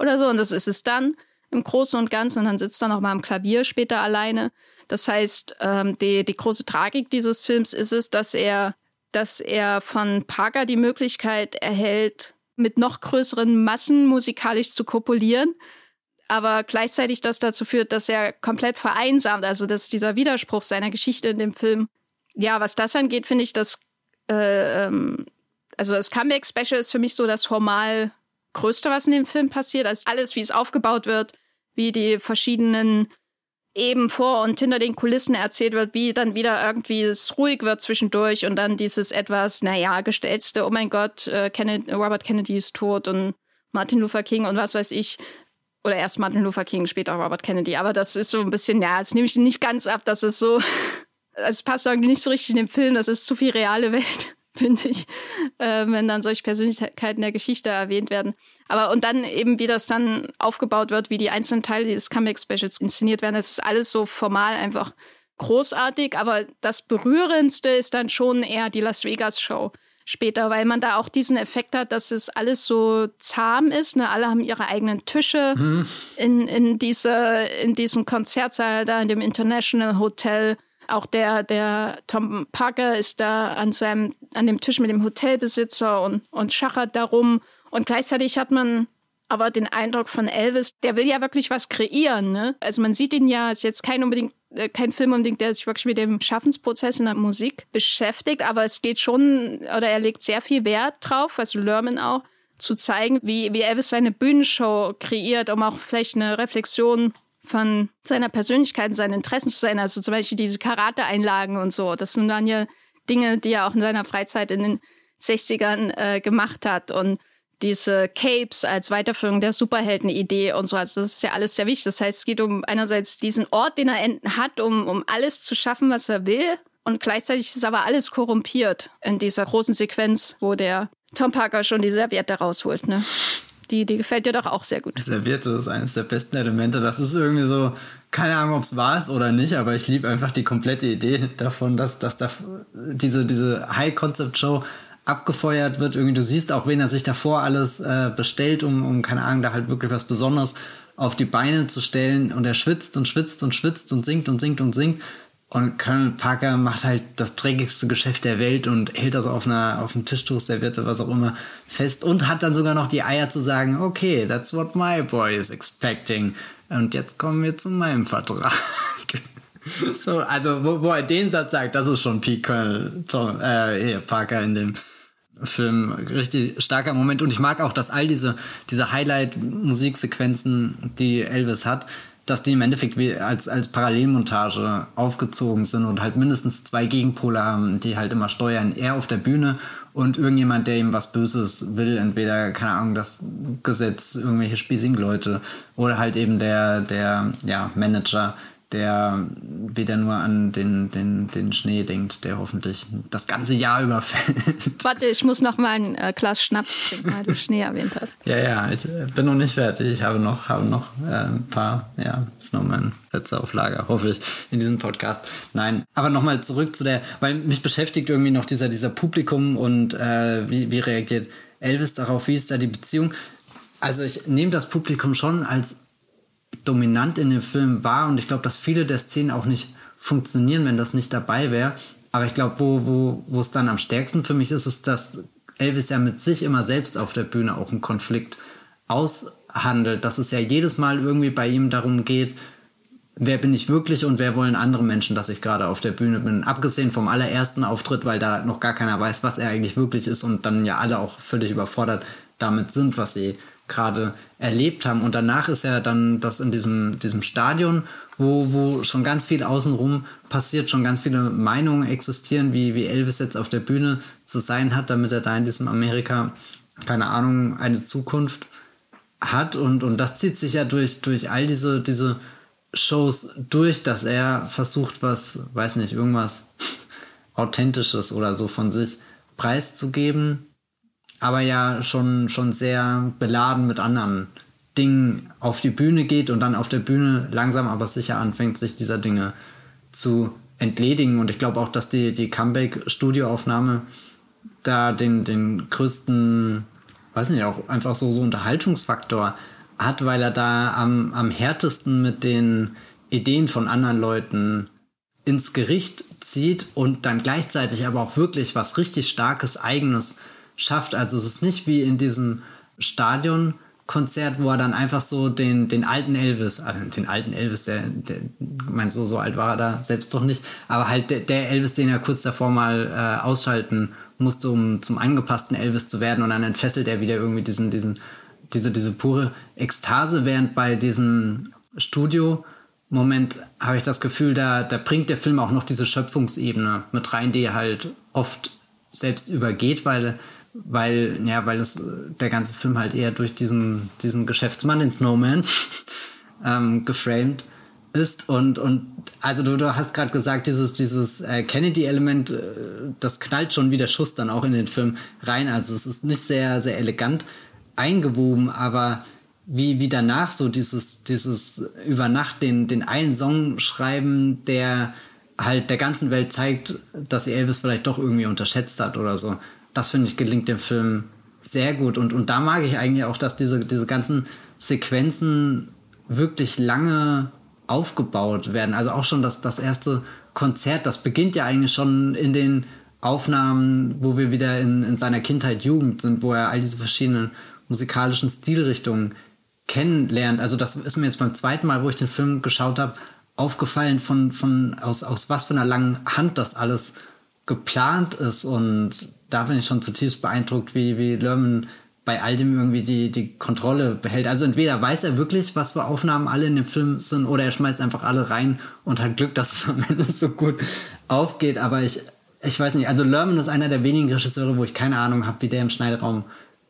oder so. Und das ist es dann im Großen und Ganzen. Und dann sitzt er noch mal am Klavier später alleine. Das heißt, die große Tragik dieses Films ist es, dass er von Parker die Möglichkeit erhält, mit noch größeren Massen musikalisch zu kopulieren, aber gleichzeitig das dazu führt, dass er komplett vereinsamt, also dass dieser Widerspruch seiner Geschichte in dem Film. Ja, was das angeht, finde ich, dass das Comeback-Special ist für mich so das formal Größte, was in dem Film passiert. Also alles, wie es aufgebaut wird, wie die verschiedenen eben vor und hinter den Kulissen erzählt wird, wie dann wieder irgendwie es ruhig wird zwischendurch und dann dieses etwas, gestellte, oh mein Gott, Robert Kennedy ist tot und Martin Luther King und was weiß ich. Oder erst Martin Luther King, später Robert Kennedy. Aber das ist so ein bisschen, das nehme ich nicht ganz ab, dass es so, es passt irgendwie nicht so richtig in den Film, das ist zu viel reale Welt, finde ich, wenn dann solche Persönlichkeiten der Geschichte erwähnt werden. Aber und dann eben, wie das dann aufgebaut wird, wie die einzelnen Teile dieses Comeback-Specials inszeniert werden, das ist alles so formal einfach großartig. Aber das Berührendste ist dann schon eher die Las Vegas-Show später, weil man da auch diesen Effekt hat, dass es alles so zahm ist. Ne? Alle haben ihre eigenen Tische in diesem Konzertsaal da, in dem International Hotel. Auch der Tom Parker ist da an dem Tisch mit dem Hotelbesitzer und schachert darum. Und gleichzeitig hat man aber den Eindruck von Elvis, der will ja wirklich was kreieren. Ne? Also man sieht ihn ja, ist jetzt kein Film unbedingt, der sich wirklich mit dem Schaffensprozess in der Musik beschäftigt, aber es geht schon, oder er legt sehr viel Wert drauf, also Luhrmann auch, zu zeigen, wie Elvis seine Bühnenshow kreiert, um auch vielleicht eine Reflexion von seiner Persönlichkeit, seinen Interessen zu sein, also zum Beispiel diese Karate-Einlagen und so. Das sind dann ja Dinge, die er auch in seiner Freizeit in den 60ern gemacht hat und diese Capes als Weiterführung der Superhelden-Idee und so. Also das ist ja alles sehr wichtig. Das heißt, es geht um einerseits diesen Ort, den er hat, um alles zu schaffen, was er will. Und gleichzeitig ist aber alles korrumpiert in dieser großen Sequenz, wo der Tom Parker schon die Serviette rausholt. Ne? Die gefällt dir doch auch sehr gut. Die Serviette ist eines der besten Elemente. Das ist irgendwie so, keine Ahnung, ob es wahr ist oder nicht, aber ich liebe einfach die komplette Idee davon, dass da diese High-Concept-Show abgefeuert wird. Irgendwie, du siehst auch, wen er sich davor alles bestellt, um, keine Ahnung, da halt wirklich was Besonderes auf die Beine zu stellen. Und er schwitzt und schwitzt und schwitzt und singt und singt und singt. Und Colonel Parker macht halt das dreckigste Geschäft der Welt und hält das auf einem Tischtuch, Serviette, was auch immer, fest. Und hat dann sogar noch die Eier zu sagen, okay, that's what my boy is expecting. Und jetzt kommen wir zu meinem Vertrag. So, also, wo er den Satz sagt, das ist schon Peak Colonel Parker in dem Film, richtig starker Moment. Und ich mag auch, dass all diese Highlight-Musiksequenzen, die Elvis hat, dass die im Endeffekt wie als Parallelmontage aufgezogen sind und halt mindestens 2 Gegenpole haben, die halt immer steuern. Er auf der Bühne und irgendjemand, der ihm was Böses will. Entweder, keine Ahnung, das Gesetz, irgendwelche spießigen Leute oder halt eben der Manager, der weder nur an den Schnee denkt, der hoffentlich das ganze Jahr überfällt. Warte, ich muss noch mal ein Glas Schnaps trinken, weil du Schnee erwähnt hast. Ja, ich bin noch nicht fertig. Ich habe noch ein paar, ist noch mein letzter auf Lager, hoffe ich, in diesem Podcast. Nein, aber nochmal zurück zu weil mich beschäftigt irgendwie noch dieser Publikum und wie reagiert Elvis darauf, wie ist da die Beziehung? Also ich nehme das Publikum schon als dominant in dem Film wahr und ich glaube, dass viele der Szenen auch nicht funktionieren, wenn das nicht dabei wäre. Aber ich glaube, wo es dann am stärksten für mich ist, ist, dass Elvis ja mit sich immer selbst auf der Bühne auch einen Konflikt aushandelt, dass es ja jedes Mal irgendwie bei ihm darum geht, wer bin ich wirklich und wer wollen andere Menschen, dass ich gerade auf der Bühne bin. Abgesehen vom allerersten Auftritt, weil da noch gar keiner weiß, was er eigentlich wirklich ist und dann ja alle auch völlig überfordert damit sind, was sie gerade erlebt haben. Und danach ist ja dann das in diesem Stadion, wo schon ganz viel außenrum passiert, schon ganz viele Meinungen existieren, wie Elvis jetzt auf der Bühne zu sein hat, damit er da in diesem Amerika, keine Ahnung, eine Zukunft hat. Und das zieht sich ja durch all diese Shows durch, dass er versucht, irgendwas Authentisches oder so von sich preiszugeben, aber ja schon sehr beladen mit anderen Dingen auf die Bühne geht und dann auf der Bühne langsam aber sicher anfängt, sich dieser Dinge zu entledigen. Und ich glaube auch, dass die Comeback-Studioaufnahme da den größten, auch einfach so Unterhaltungsfaktor hat, weil er da am härtesten mit den Ideen von anderen Leuten ins Gericht zieht und dann gleichzeitig aber auch wirklich was richtig Starkes, Eigenes schafft. Also es ist nicht wie in diesem Stadionkonzert, wo er dann einfach so den alten Elvis, der so alt war er da selbst doch nicht, aber halt der Elvis, den er kurz davor mal ausschalten musste, um zum angepassten Elvis zu werden, und dann entfesselt er wieder irgendwie diese pure Ekstase, während bei diesem Studio-Moment habe ich das Gefühl, da bringt der Film auch noch diese Schöpfungsebene mit rein, die er halt oft selbst übergeht, weil das, der ganze Film halt eher durch diesen Geschäftsmann, den Snowman, geframed ist. Und also du hast gerade gesagt, dieses Kennedy-Element, das knallt schon wie der Schuss dann auch in den Film rein. Also es ist nicht sehr, sehr elegant eingewoben, aber wie danach so dieses über Nacht den einen Song schreiben, der halt der ganzen Welt zeigt, dass sie Elvis vielleicht doch irgendwie unterschätzt hat oder so. Das, finde ich, gelingt dem Film sehr gut. Und da mag ich eigentlich auch, dass diese ganzen Sequenzen wirklich lange aufgebaut werden. Also auch schon das erste Konzert, das beginnt ja eigentlich schon in den Aufnahmen, wo wir wieder in seiner Kindheit, Jugend sind, wo er all diese verschiedenen musikalischen Stilrichtungen kennenlernt. Also das ist mir jetzt beim zweiten Mal, wo ich den Film geschaut habe, aufgefallen, aus was für einer langen Hand das alles geplant ist. Und da bin ich schon zutiefst beeindruckt, wie Luhrmann bei all dem irgendwie die Kontrolle behält. Also entweder weiß er wirklich, was für Aufnahmen alle in dem Film sind, oder er schmeißt einfach alle rein und hat Glück, dass es am Ende so gut aufgeht. Aber ich weiß nicht, also Luhrmann ist einer der wenigen Regisseure, wo ich keine Ahnung habe, wie der im Schneideraum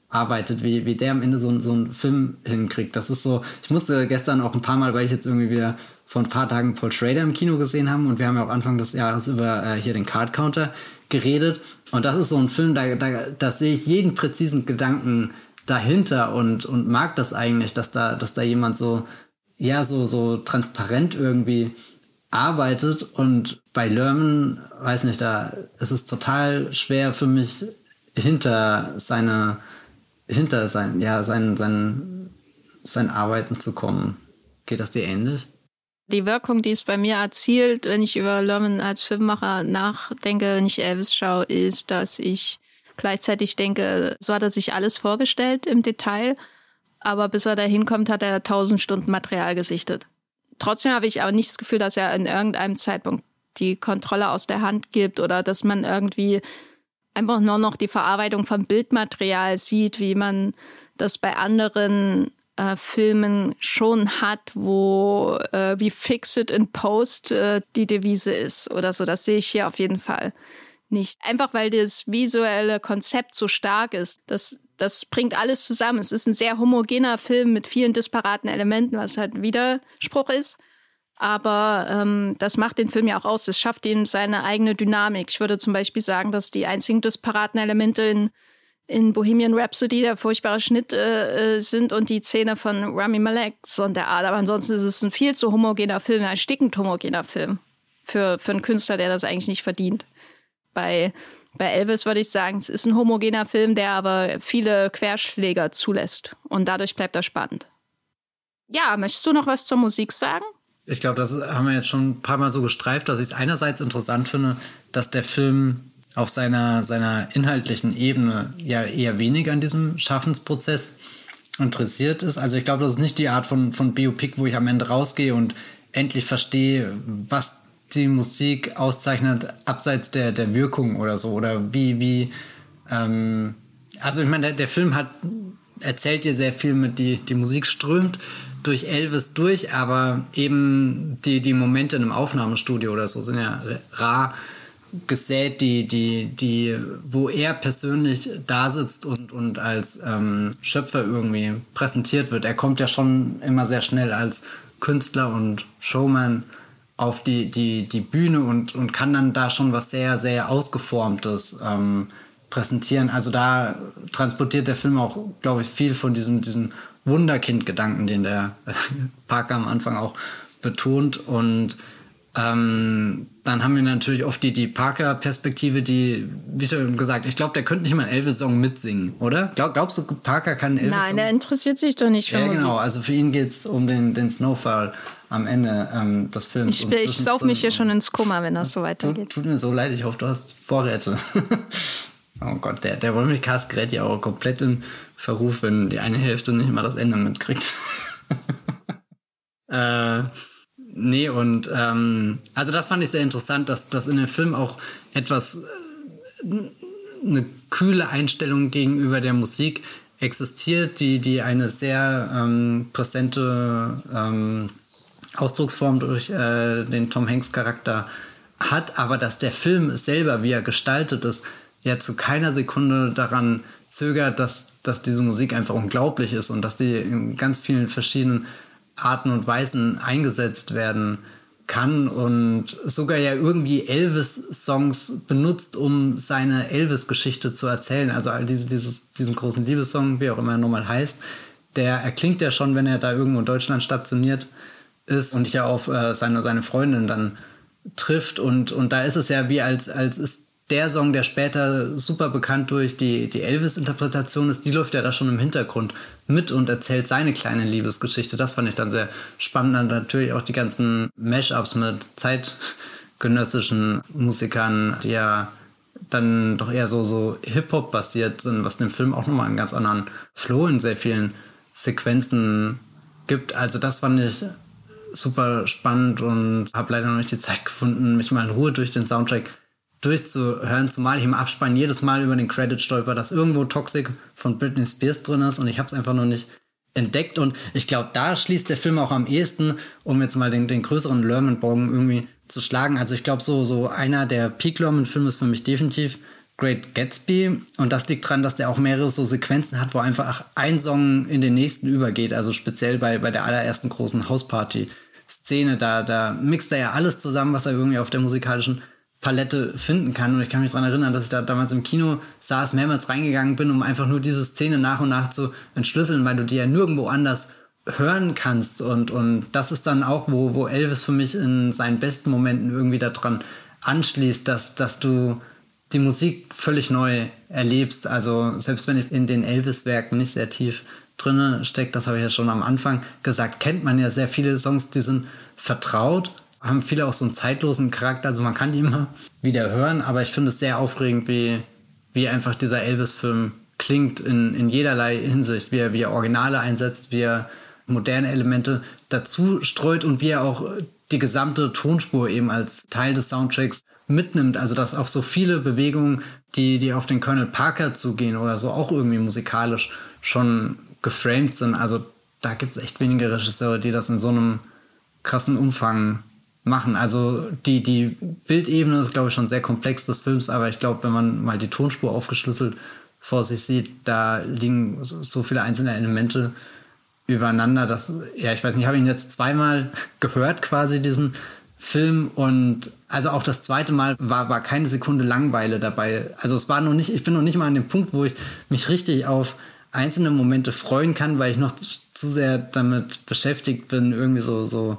arbeitet, wie der am Ende so einen Film hinkriegt. Das ist so, ich musste gestern auch ein paar Mal, weil ich jetzt irgendwie wieder vor ein paar Tagen Paul Schrader im Kino gesehen habe, und wir haben ja auch Anfang des Jahres über hier den Card Counter geredet, und das ist so ein Film, da sehe ich jeden präzisen Gedanken dahinter und mag das eigentlich, dass da jemand so transparent irgendwie arbeitet. Und bei Luhrmann, da ist es total schwer für mich, hinter sein Arbeiten zu kommen. Geht das dir ähnlich? Die Wirkung, die es bei mir erzielt, wenn ich über Luhrmann als Filmemacher nachdenke, wenn ich Elvis schaue, ist, dass ich gleichzeitig denke, so hat er sich alles vorgestellt im Detail, aber bis er da hinkommt, hat er 1000 Stunden Material gesichtet. Trotzdem habe ich aber nicht das Gefühl, dass er in irgendeinem Zeitpunkt die Kontrolle aus der Hand gibt oder dass man irgendwie einfach nur noch die Verarbeitung von Bildmaterial sieht, wie man das bei anderen Filmen schon hat, wo wie fix it in post die Devise ist oder so. Das sehe ich hier auf jeden Fall nicht. Einfach weil das visuelle Konzept so stark ist, das bringt alles zusammen. Es ist ein sehr homogener Film mit vielen disparaten Elementen, was halt ein Widerspruch ist. Aber das macht den Film ja auch aus. Das schafft ihm seine eigene Dynamik. Ich würde zum Beispiel sagen, dass die einzigen disparaten Elemente in Bohemian Rhapsody der furchtbare Schnitt sind und die Szene von Rami Malek so in der Art. Aber ansonsten ist es ein viel zu homogener Film, ein erstickend homogener Film für einen Künstler, der das eigentlich nicht verdient. Bei Bei Elvis würde ich sagen, es ist ein homogener Film, der aber viele Querschläger zulässt. Und dadurch bleibt er spannend. Ja, möchtest du noch was zur Musik sagen? Ich glaube, das haben wir jetzt schon ein paar Mal so gestreift, dass ich es einerseits interessant finde, dass der Film auf seiner inhaltlichen Ebene ja eher weniger an diesem Schaffensprozess interessiert ist. Also ich glaube, das ist nicht die Art von Biopic, wo ich am Ende rausgehe und endlich verstehe, was die Musik auszeichnet, abseits der Wirkung oder so. Oder wie also ich meine, der Film erzählt dir sehr viel mit, die Musik strömt durch Elvis durch, aber eben die Momente in einem Aufnahmestudio oder so sind ja rar gesät, die wo er persönlich da sitzt und als Schöpfer irgendwie präsentiert wird. Er kommt ja schon immer sehr schnell als Künstler und Showman auf die Bühne und kann dann da schon was sehr, sehr Ausgeformtes präsentieren. Also da transportiert der Film auch, glaube ich, viel von diesem Wunderkind-Gedanken, den der Parker am Anfang auch betont. Und dann haben wir natürlich oft die Parker-Perspektive, die, wie schon gesagt, ich glaube, der könnte nicht mal einen Elvis-Song mitsingen, oder? Glaubst du, Parker kann Elvis-Song? Nein, der interessiert sich doch nicht für Musik. Ja, genau, also für ihn geht es um den Snowfall am Ende des Films. Ich sauf mich hier schon ins Koma, wenn das so weitergeht. Tut mir so leid, ich hoffe, du hast Vorräte. Oh Gott, der Wollmilchcast gerät ja auch komplett in Verruf, wenn die eine Hälfte nicht mal das Ende mitkriegt. Nee, und also das fand ich sehr interessant, dass in dem Film auch etwas eine kühle Einstellung gegenüber der Musik existiert, die eine sehr präsente Ausdrucksform durch den Tom Hanks Charakter hat, aber dass der Film selber, wie er gestaltet ist, ja zu keiner Sekunde daran zögert, dass diese Musik einfach unglaublich ist und dass die in ganz vielen verschiedenen Arten und Weisen eingesetzt werden kann und sogar ja irgendwie Elvis-Songs benutzt, um seine Elvis-Geschichte zu erzählen. Also diesen großen Liebessong, wie auch immer er nochmal heißt, der erklingt ja schon, wenn er da irgendwo in Deutschland stationiert ist und ja auf seine Freundin dann trifft. Und da ist es ja wie als ist der Song, der später super bekannt durch die Elvis-Interpretation ist, die läuft ja da schon im Hintergrund mit und erzählt seine kleine Liebesgeschichte. Das fand ich dann sehr spannend. Und natürlich auch die ganzen Mashups mit zeitgenössischen Musikern, die ja dann doch eher so Hip-Hop basiert sind, was dem Film auch nochmal einen ganz anderen Flow in sehr vielen Sequenzen gibt. Also das fand ich super spannend und habe leider noch nicht die Zeit gefunden, mich mal in Ruhe durch den Soundtrack durchzuhören, zumal ich im Abspann jedes Mal über den Credit stolper, dass irgendwo Toxic von Britney Spears drin ist und ich habe es einfach noch nicht entdeckt und ich glaube, da schließt der Film auch am ehesten, um jetzt mal den größeren Luhrmann-Bogen irgendwie zu schlagen. Also ich glaube, so einer der Peak-Luhrmann-Filme ist für mich definitiv Great Gatsby und das liegt daran, dass der auch mehrere so Sequenzen hat, wo einfach ein Song in den nächsten übergeht, also speziell bei der allerersten großen Hausparty-Szene, da mixt er ja alles zusammen, was er irgendwie auf der musikalischen Palette finden kann. Und ich kann mich daran erinnern, dass ich da damals im Kino saß, mehrmals reingegangen bin, um einfach nur diese Szene nach und nach zu entschlüsseln, weil du die ja nirgendwo anders hören kannst. Und das ist dann auch, wo Elvis für mich in seinen besten Momenten irgendwie daran anschließt, dass du die Musik völlig neu erlebst. Also selbst wenn ich in den Elvis-Werken nicht sehr tief drin stecke, das habe ich ja schon am Anfang gesagt, kennt man ja sehr viele Songs, die sind vertraut, haben viele auch so einen zeitlosen Charakter, also man kann die immer wieder hören, aber ich finde es sehr aufregend, wie einfach dieser Elvis-Film klingt in jederlei Hinsicht, wie er Originale einsetzt, wie er moderne Elemente dazu streut und wie er auch die gesamte Tonspur eben als Teil des Soundtracks mitnimmt, also dass auch so viele Bewegungen, die auf den Colonel Parker zugehen oder so, auch irgendwie musikalisch schon geframed sind, also da gibt es echt wenige Regisseure, die das in so einem krassen Umfang machen. Also die Bildebene ist, glaube ich, schon sehr komplex des Films, aber ich glaube, wenn man mal die Tonspur aufgeschlüsselt vor sich sieht, da liegen so viele einzelne Elemente übereinander, dass, ja, ich weiß nicht, ich habe ihn jetzt zweimal gehört, quasi diesen Film, und also auch das zweite Mal war keine Sekunde Langeweile dabei. Also es war noch nicht, ich bin noch nicht mal an dem Punkt, wo ich mich richtig auf einzelne Momente freuen kann, weil ich noch zu sehr damit beschäftigt bin, irgendwie so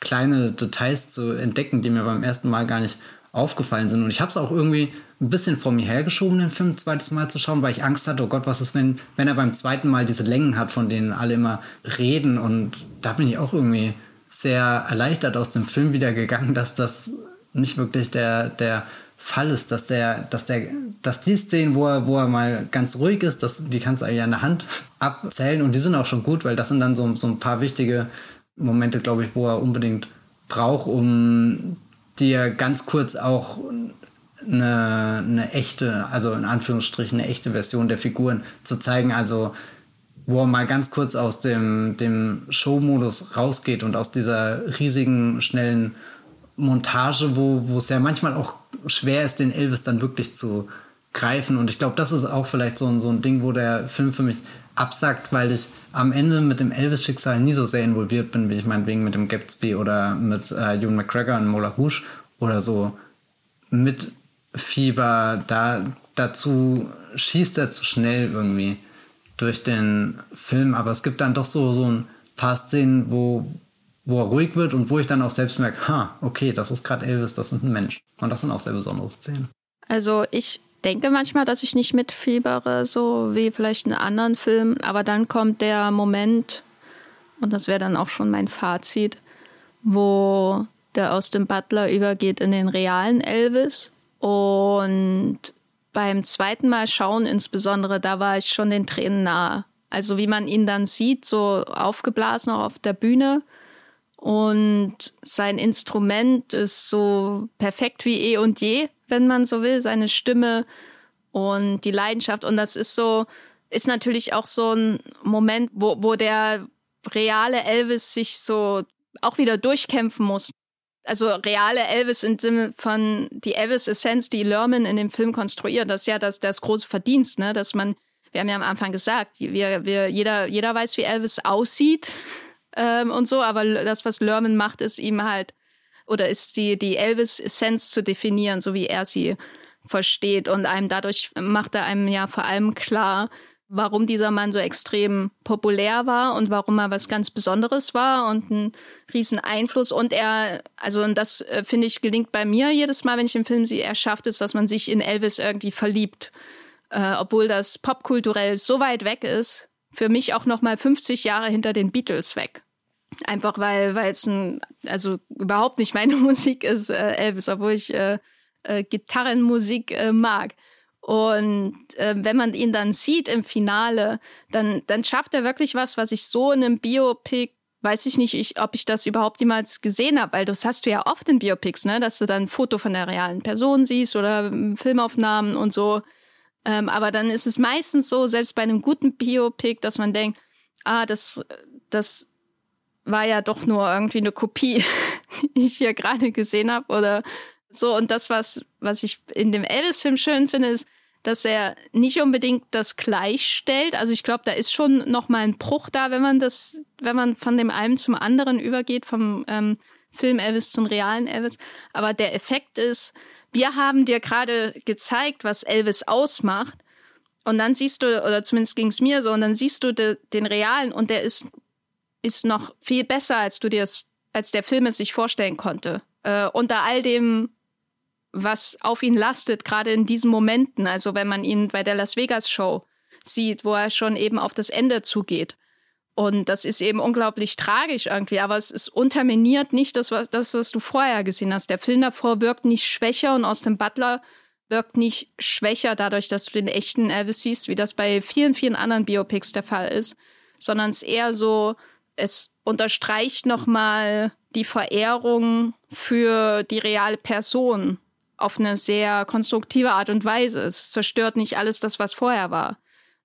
kleine Details zu entdecken, die mir beim ersten Mal gar nicht aufgefallen sind. Und ich habe es auch irgendwie ein bisschen vor mir hergeschoben, den Film ein zweites Mal zu schauen, weil ich Angst hatte, oh Gott, was ist, wenn er beim zweiten Mal diese Längen hat, von denen alle immer reden. Und da bin ich auch irgendwie sehr erleichtert aus dem Film wieder gegangen, dass das nicht wirklich der Fall ist, dass die Szenen, wo er mal ganz ruhig ist, die kannst du eigentlich an der Hand abzählen, und die sind auch schon gut, weil das sind dann so ein paar wichtige Momente, glaube ich, wo er unbedingt braucht, um dir ganz kurz auch eine echte, also in Anführungsstrichen eine echte Version der Figuren zu zeigen, also wo er mal ganz kurz aus dem Showmodus rausgeht und aus dieser riesigen, schnellen Montage, wo es ja manchmal auch schwer ist, den Elvis dann wirklich zu greifen. Und ich glaube, das ist auch vielleicht so ein Ding, wo der Film für mich absackt, weil ich am Ende mit dem Elvis-Schicksal nie so sehr involviert bin, wie ich meinetwegen mit dem Gatsby oder mit Ewan McGregor in Moulin Rouge oder so. Mit Fieber, dazu schießt er zu schnell irgendwie durch den Film. Aber es gibt dann doch so ein paar Szenen, wo er ruhig wird und wo ich dann auch selbst merke, okay, das ist gerade Elvis, das ist ein Mensch. Und das sind auch sehr besondere Szenen. Also ich denke manchmal, dass ich nicht mitfiebere, so wie vielleicht in anderen Filmen. Aber dann kommt der Moment, und das wäre dann auch schon mein Fazit, wo der Austin Butler übergeht in den realen Elvis. Und beim zweiten Mal schauen insbesondere, da war ich schon den Tränen nahe. Also wie man ihn dann sieht, so aufgeblasen auch auf der Bühne. Und sein Instrument ist so perfekt wie eh und je, wenn man so will. Seine Stimme und die Leidenschaft. Und das ist natürlich auch so ein Moment, wo der reale Elvis sich so auch wieder durchkämpfen muss. Also reale Elvis im Sinne von die Elvis-Essenz, die Luhrmann in dem Film konstruiert. Das ist ja das große Verdienst, ne? Dass man, wir haben ja am Anfang gesagt, jeder weiß, wie Elvis aussieht. Und so, aber das, was Luhrmann macht, ist ihm halt, oder ist die Elvis-Essenz zu definieren, so wie er sie versteht. Und dadurch macht er einem ja vor allem klar, warum dieser Mann so extrem populär war und warum er was ganz Besonderes war und einen riesen Einfluss. Und das finde ich, gelingt bei mir jedes Mal, wenn ich den Film sehe, er schafft es, dass man sich in Elvis irgendwie verliebt. Obwohl das popkulturell so weit weg ist, für mich auch nochmal 50 Jahre hinter den Beatles weg. Einfach weil es überhaupt nicht meine Musik ist, Elvis, obwohl ich Gitarrenmusik mag. Und wenn man ihn dann sieht im Finale, dann schafft er wirklich was ich so in einem Biopic, weiß ich nicht, ob ich das überhaupt jemals gesehen habe, weil das hast du ja oft in Biopics, ne? Dass du dann ein Foto von der realen Person siehst oder Filmaufnahmen und so. Aber dann ist es meistens so, selbst bei einem guten Biopic, dass man denkt, das war ja doch nur irgendwie eine Kopie, die ich hier gerade gesehen habe oder so. Und das, was ich in dem Elvis-Film schön finde, ist, dass er nicht unbedingt das gleichstellt. Also ich glaube, da ist schon nochmal ein Bruch da, wenn man von dem einen zum anderen übergeht, vom Film Elvis zum realen Elvis. Aber der Effekt ist, wir haben dir gerade gezeigt, was Elvis ausmacht, und dann siehst du, oder zumindest ging es mir so, und dann siehst du den realen, und der ist noch viel besser, als der Film es sich vorstellen konnte. Unter all dem, was auf ihn lastet, gerade in diesen Momenten, also wenn man ihn bei der Las Vegas Show sieht, wo er schon eben auf das Ende zugeht. Und das ist eben unglaublich tragisch irgendwie, aber es unterminiert nicht das, was du vorher gesehen hast. Der Film davor wirkt nicht schwächer, und Austin Butler wirkt nicht schwächer dadurch, dass du den echten Elvis siehst, wie das bei vielen, vielen anderen Biopics der Fall ist, sondern es eher so, es unterstreicht nochmal die Verehrung für die reale Person auf eine sehr konstruktive Art und Weise. Es zerstört nicht alles das, was vorher war.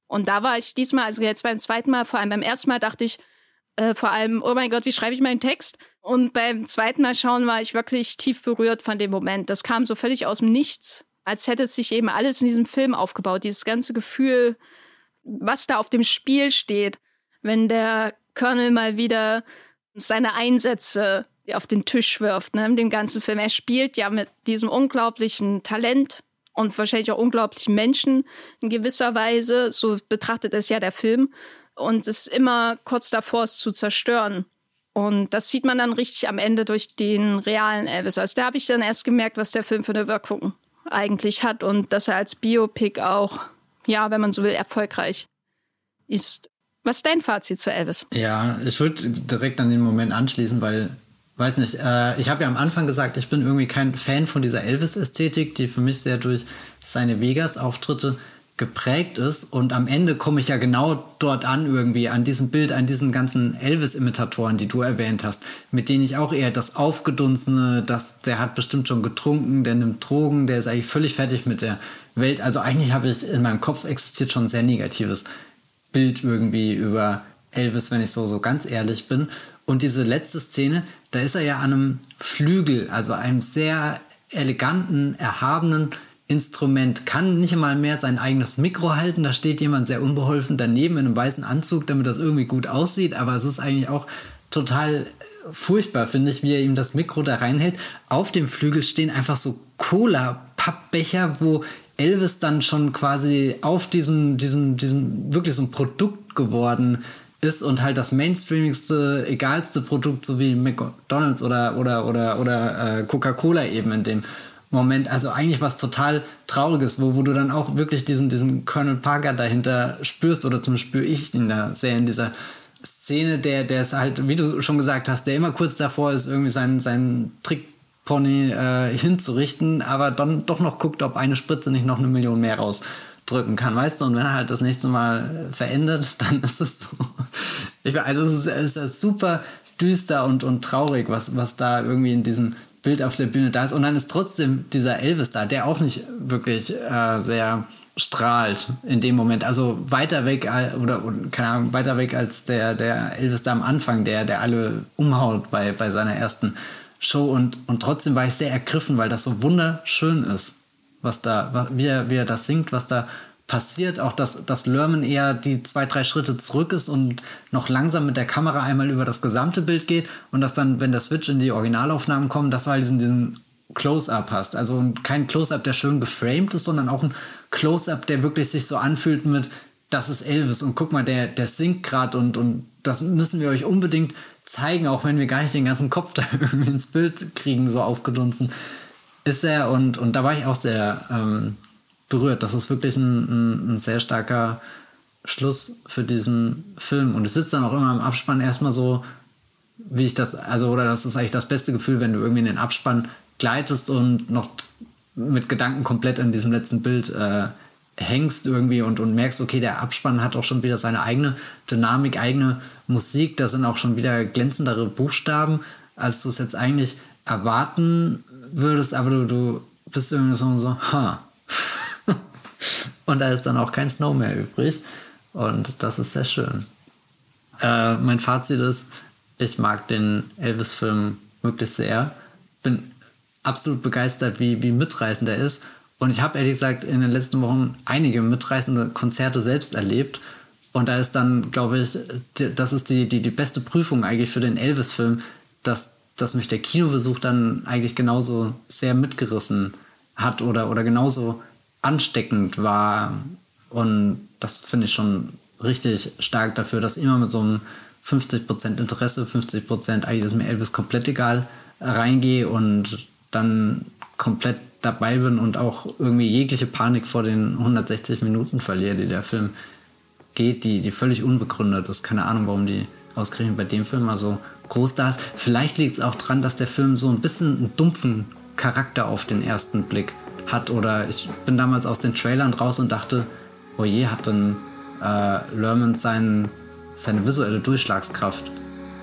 Und da war ich diesmal, also jetzt beim zweiten Mal, vor allem beim ersten Mal dachte ich vor allem, oh mein Gott, wie schreibe ich meinen Text? Und beim zweiten Mal schauen war ich wirklich tief berührt von dem Moment. Das kam so völlig aus dem Nichts, als hätte es sich eben alles in diesem Film aufgebaut. Dieses ganze Gefühl, was da auf dem Spiel steht, wenn der Colonel mal wieder seine Einsätze auf den Tisch wirft, ne, in dem ganzen Film. Er spielt ja mit diesem unglaublichen Talent und wahrscheinlich auch unglaublichen Menschen in gewisser Weise, so betrachtet es ja der Film, und ist immer kurz davor, es zu zerstören. Und das sieht man dann richtig am Ende durch den realen Elvis. Also da habe ich dann erst gemerkt, was der Film für eine Wirkung eigentlich hat und dass er als Biopic auch, ja, wenn man so will, erfolgreich ist. Was ist dein Fazit zu Elvis? Ja, ich würde direkt an den Moment anschließen, weil, weiß nicht, ich habe ja am Anfang gesagt, ich bin irgendwie kein Fan von dieser Elvis-Ästhetik, die für mich sehr durch seine Vegas-Auftritte geprägt ist, und am Ende komme ich ja genau dort an irgendwie, an diesem Bild, an diesen ganzen Elvis-Imitatoren, die du erwähnt hast, mit denen ich auch eher das Aufgedunsene, das, der hat bestimmt schon getrunken, der nimmt Drogen, der ist eigentlich völlig fertig mit der Welt. Also eigentlich habe ich, in meinem Kopf existiert schon ein sehr negatives Bild irgendwie über Elvis, wenn ich so ganz ehrlich bin. Und diese letzte Szene, da ist er ja an einem Flügel, also einem sehr eleganten, erhabenen Instrument, kann nicht mal mehr sein eigenes Mikro halten, da steht jemand sehr unbeholfen daneben in einem weißen Anzug, damit das irgendwie gut aussieht, aber es ist eigentlich auch total furchtbar, finde ich, wie er ihm das Mikro da reinhält. Auf dem Flügel stehen einfach so Cola-Pappbecher, wo Elvis dann schon quasi auf diesem wirklich so ein Produkt geworden ist und halt das mainstreamigste, egalste Produkt, so wie McDonald's oder Coca-Cola eben in dem Moment, also eigentlich was total Trauriges, wo du dann auch wirklich diesen Colonel Parker dahinter spürst, oder zumindest spüre ich ihn da sehr in dieser Szene, der ist halt, wie du schon gesagt hast, der immer kurz davor ist, irgendwie seinen Trickpony hinzurichten, aber dann doch noch guckt, ob eine Spritze nicht noch 1 Million mehr rausdrücken kann, weißt du, und wenn er halt das nächste Mal verändert, dann ist es so. Es ist super düster und traurig, was da irgendwie in diesem Bild auf der Bühne da ist, und dann ist trotzdem dieser Elvis da, der auch nicht wirklich sehr strahlt in dem Moment, also weiter weg weiter weg als der Elvis da am Anfang, der alle umhaut bei seiner ersten Show, und trotzdem war ich sehr ergriffen, weil das so wunderschön ist, was da, wie er das singt, was da passiert, auch dass Luhrmann eher die 2-3 Schritte zurück ist und noch langsam mit der Kamera einmal über das gesamte Bild geht, und dass dann, wenn der Switch in die Originalaufnahmen kommt, dass du halt diesen Close-Up hast. Also kein Close-Up, der schön geframed ist, sondern auch ein Close-Up, der wirklich sich so anfühlt mit, das ist Elvis und guck mal, der singt gerade und das müssen wir euch unbedingt zeigen, auch wenn wir gar nicht den ganzen Kopf da irgendwie ins Bild kriegen, so aufgedunsen ist er, und da war ich auch sehr berührt. Das ist wirklich ein sehr starker Schluss für diesen Film. Und es sitzt dann auch immer im Abspann erstmal so, wie ich das, also, oder das ist eigentlich das beste Gefühl, wenn du irgendwie in den Abspann gleitest und noch mit Gedanken komplett an diesem letzten Bild hängst irgendwie und merkst, okay, der Abspann hat auch schon wieder seine eigene Dynamik, eigene Musik, da sind auch schon wieder glänzendere Buchstaben, als du es jetzt eigentlich erwarten würdest, aber du bist irgendwie so, Und da ist dann auch kein Snow mehr übrig. Und das ist sehr schön. Mein Fazit ist, ich mag den Elvis-Film wirklich sehr. Bin absolut begeistert, wie mitreißend er ist. Und ich habe ehrlich gesagt in den letzten Wochen einige mitreißende Konzerte selbst erlebt. Und da ist dann, glaube ich, das ist die beste Prüfung eigentlich für den Elvis-Film, dass mich der Kinobesuch dann eigentlich genauso sehr mitgerissen hat oder genauso ansteckend war, und das finde ich schon richtig stark dafür, dass immer mit so einem 50% Interesse, 50% eigentlich ist mir Elvis komplett egal, reingehe und dann komplett dabei bin und auch irgendwie jegliche Panik vor den 160 Minuten verliere, die der Film geht, die völlig unbegründet ist. Keine Ahnung, warum die ausgerechnet bei dem Film mal so groß da ist. Vielleicht liegt es auch dran, dass der Film so ein bisschen einen dumpfen Charakter auf den ersten Blick hat, oder ich bin damals aus den Trailern raus und dachte, oh je, hat dann Luhrmann seine visuelle Durchschlagskraft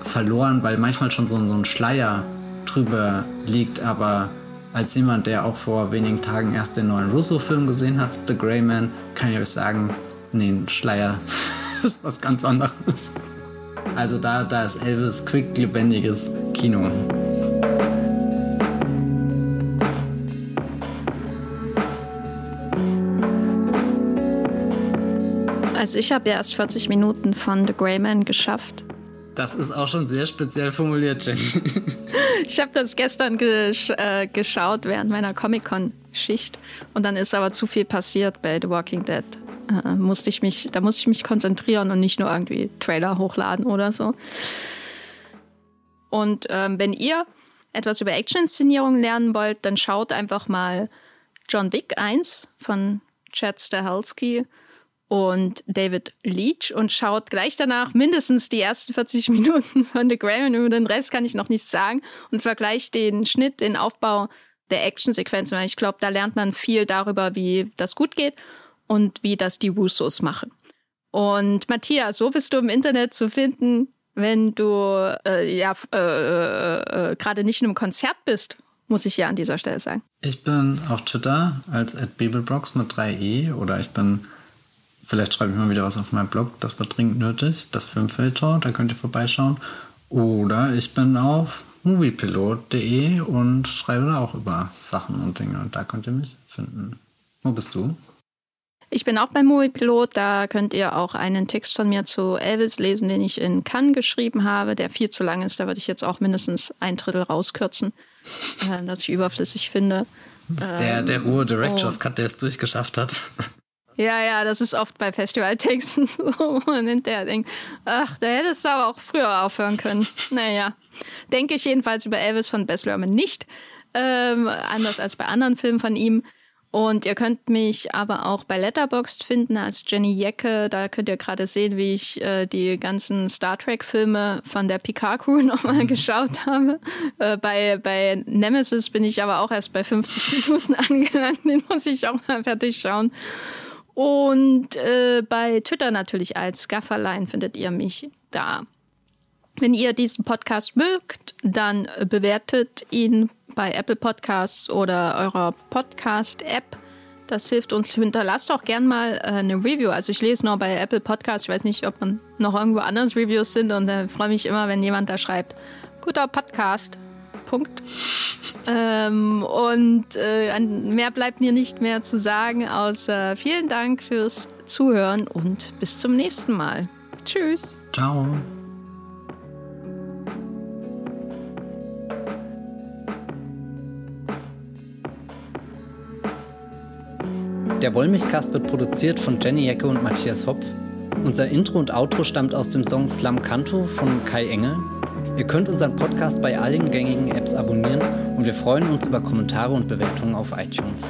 verloren, weil manchmal schon so ein Schleier drüber liegt, aber als jemand, der auch vor wenigen Tagen erst den neuen Russo-Film gesehen hat, The Grey Man, kann ich euch sagen, nee, ein Schleier ist was ganz anderes. Also da ist Elvis quick, lebendiges Kino. Also ich habe ja erst 40 Minuten von The Grey Man geschafft. Das ist auch schon sehr speziell formuliert, Jenny. Ich habe das gestern geschaut während meiner Comic-Con-Schicht. Und dann ist aber zu viel passiert bei The Walking Dead. Da musste ich mich konzentrieren und nicht nur irgendwie Trailer hochladen oder so. Und wenn ihr etwas über Action-Inszenierung lernen wollt, dann schaut einfach mal John Wick 1 von Chad Stahelski und David Leitch und schaut gleich danach mindestens die ersten 40 Minuten von The Grey Man, über den Rest kann ich noch nichts sagen, und vergleicht den Schnitt, den Aufbau der Actionsequenzen, weil ich glaube, da lernt man viel darüber, wie das gut geht und wie das die Russos machen. Und Matthias, wo bist du im Internet zu finden, wenn du gerade nicht in einem Konzert bist? Muss ich ja an dieser Stelle sagen. Ich bin auf Twitter als @bebelbrox mit 3e, oder ich bin, vielleicht schreibe ich mal wieder was auf meinem Blog, das war dringend nötig, das Filmfilter, da könnt ihr vorbeischauen. Oder ich bin auf moviepilot.de und schreibe da auch über Sachen und Dinge, und da könnt ihr mich finden. Wo bist du? Ich bin auch bei Moviepilot, da könnt ihr auch einen Text von mir zu Elvis lesen, den ich in Cannes geschrieben habe, der viel zu lang ist, da würde ich jetzt auch mindestens 1/3 rauskürzen, dass ich überflüssig finde. Das ist der Ur-Directors Cut, der es durchgeschafft hat. Ja, das ist oft bei Festivaltexten so, wo man hinterher denkt, ach, da hättest du aber auch früher aufhören können. Naja, denke ich jedenfalls über Elvis von Baz Luhrmann nicht, anders als bei anderen Filmen von ihm. Und ihr könnt mich aber auch bei Letterboxd finden als Jenny Jecke. Da könnt ihr gerade sehen, wie ich die ganzen Star Trek-Filme von der Picard-Crew nochmal geschaut habe. Bei Nemesis bin ich aber auch erst bei 50 Minuten angelangt. Den muss ich auch mal fertig schauen. Und bei Twitter natürlich als Gafferlein findet ihr mich da. Wenn ihr diesen Podcast mögt, dann bewertet ihn bei Apple Podcasts oder eurer Podcast-App. Das hilft uns. Hinterlasst auch gern mal eine Review. Also ich lese nur bei Apple Podcasts. Ich weiß nicht, ob man noch irgendwo anders Reviews sind. Und da freue mich immer, wenn jemand da schreibt, guter Podcast. Punkt. Mehr bleibt mir nicht mehr zu sagen, außer vielen Dank fürs Zuhören und bis zum nächsten Mal. Tschüss. Ciao. Der Wollmilchcast wird produziert von Jenny Jecke und Matthias Hopf. Unser Intro und Outro stammt aus dem Song Slam Canto von Kai Engel. Ihr könnt unseren Podcast bei allen gängigen Apps abonnieren und wir freuen uns über Kommentare und Bewertungen auf iTunes.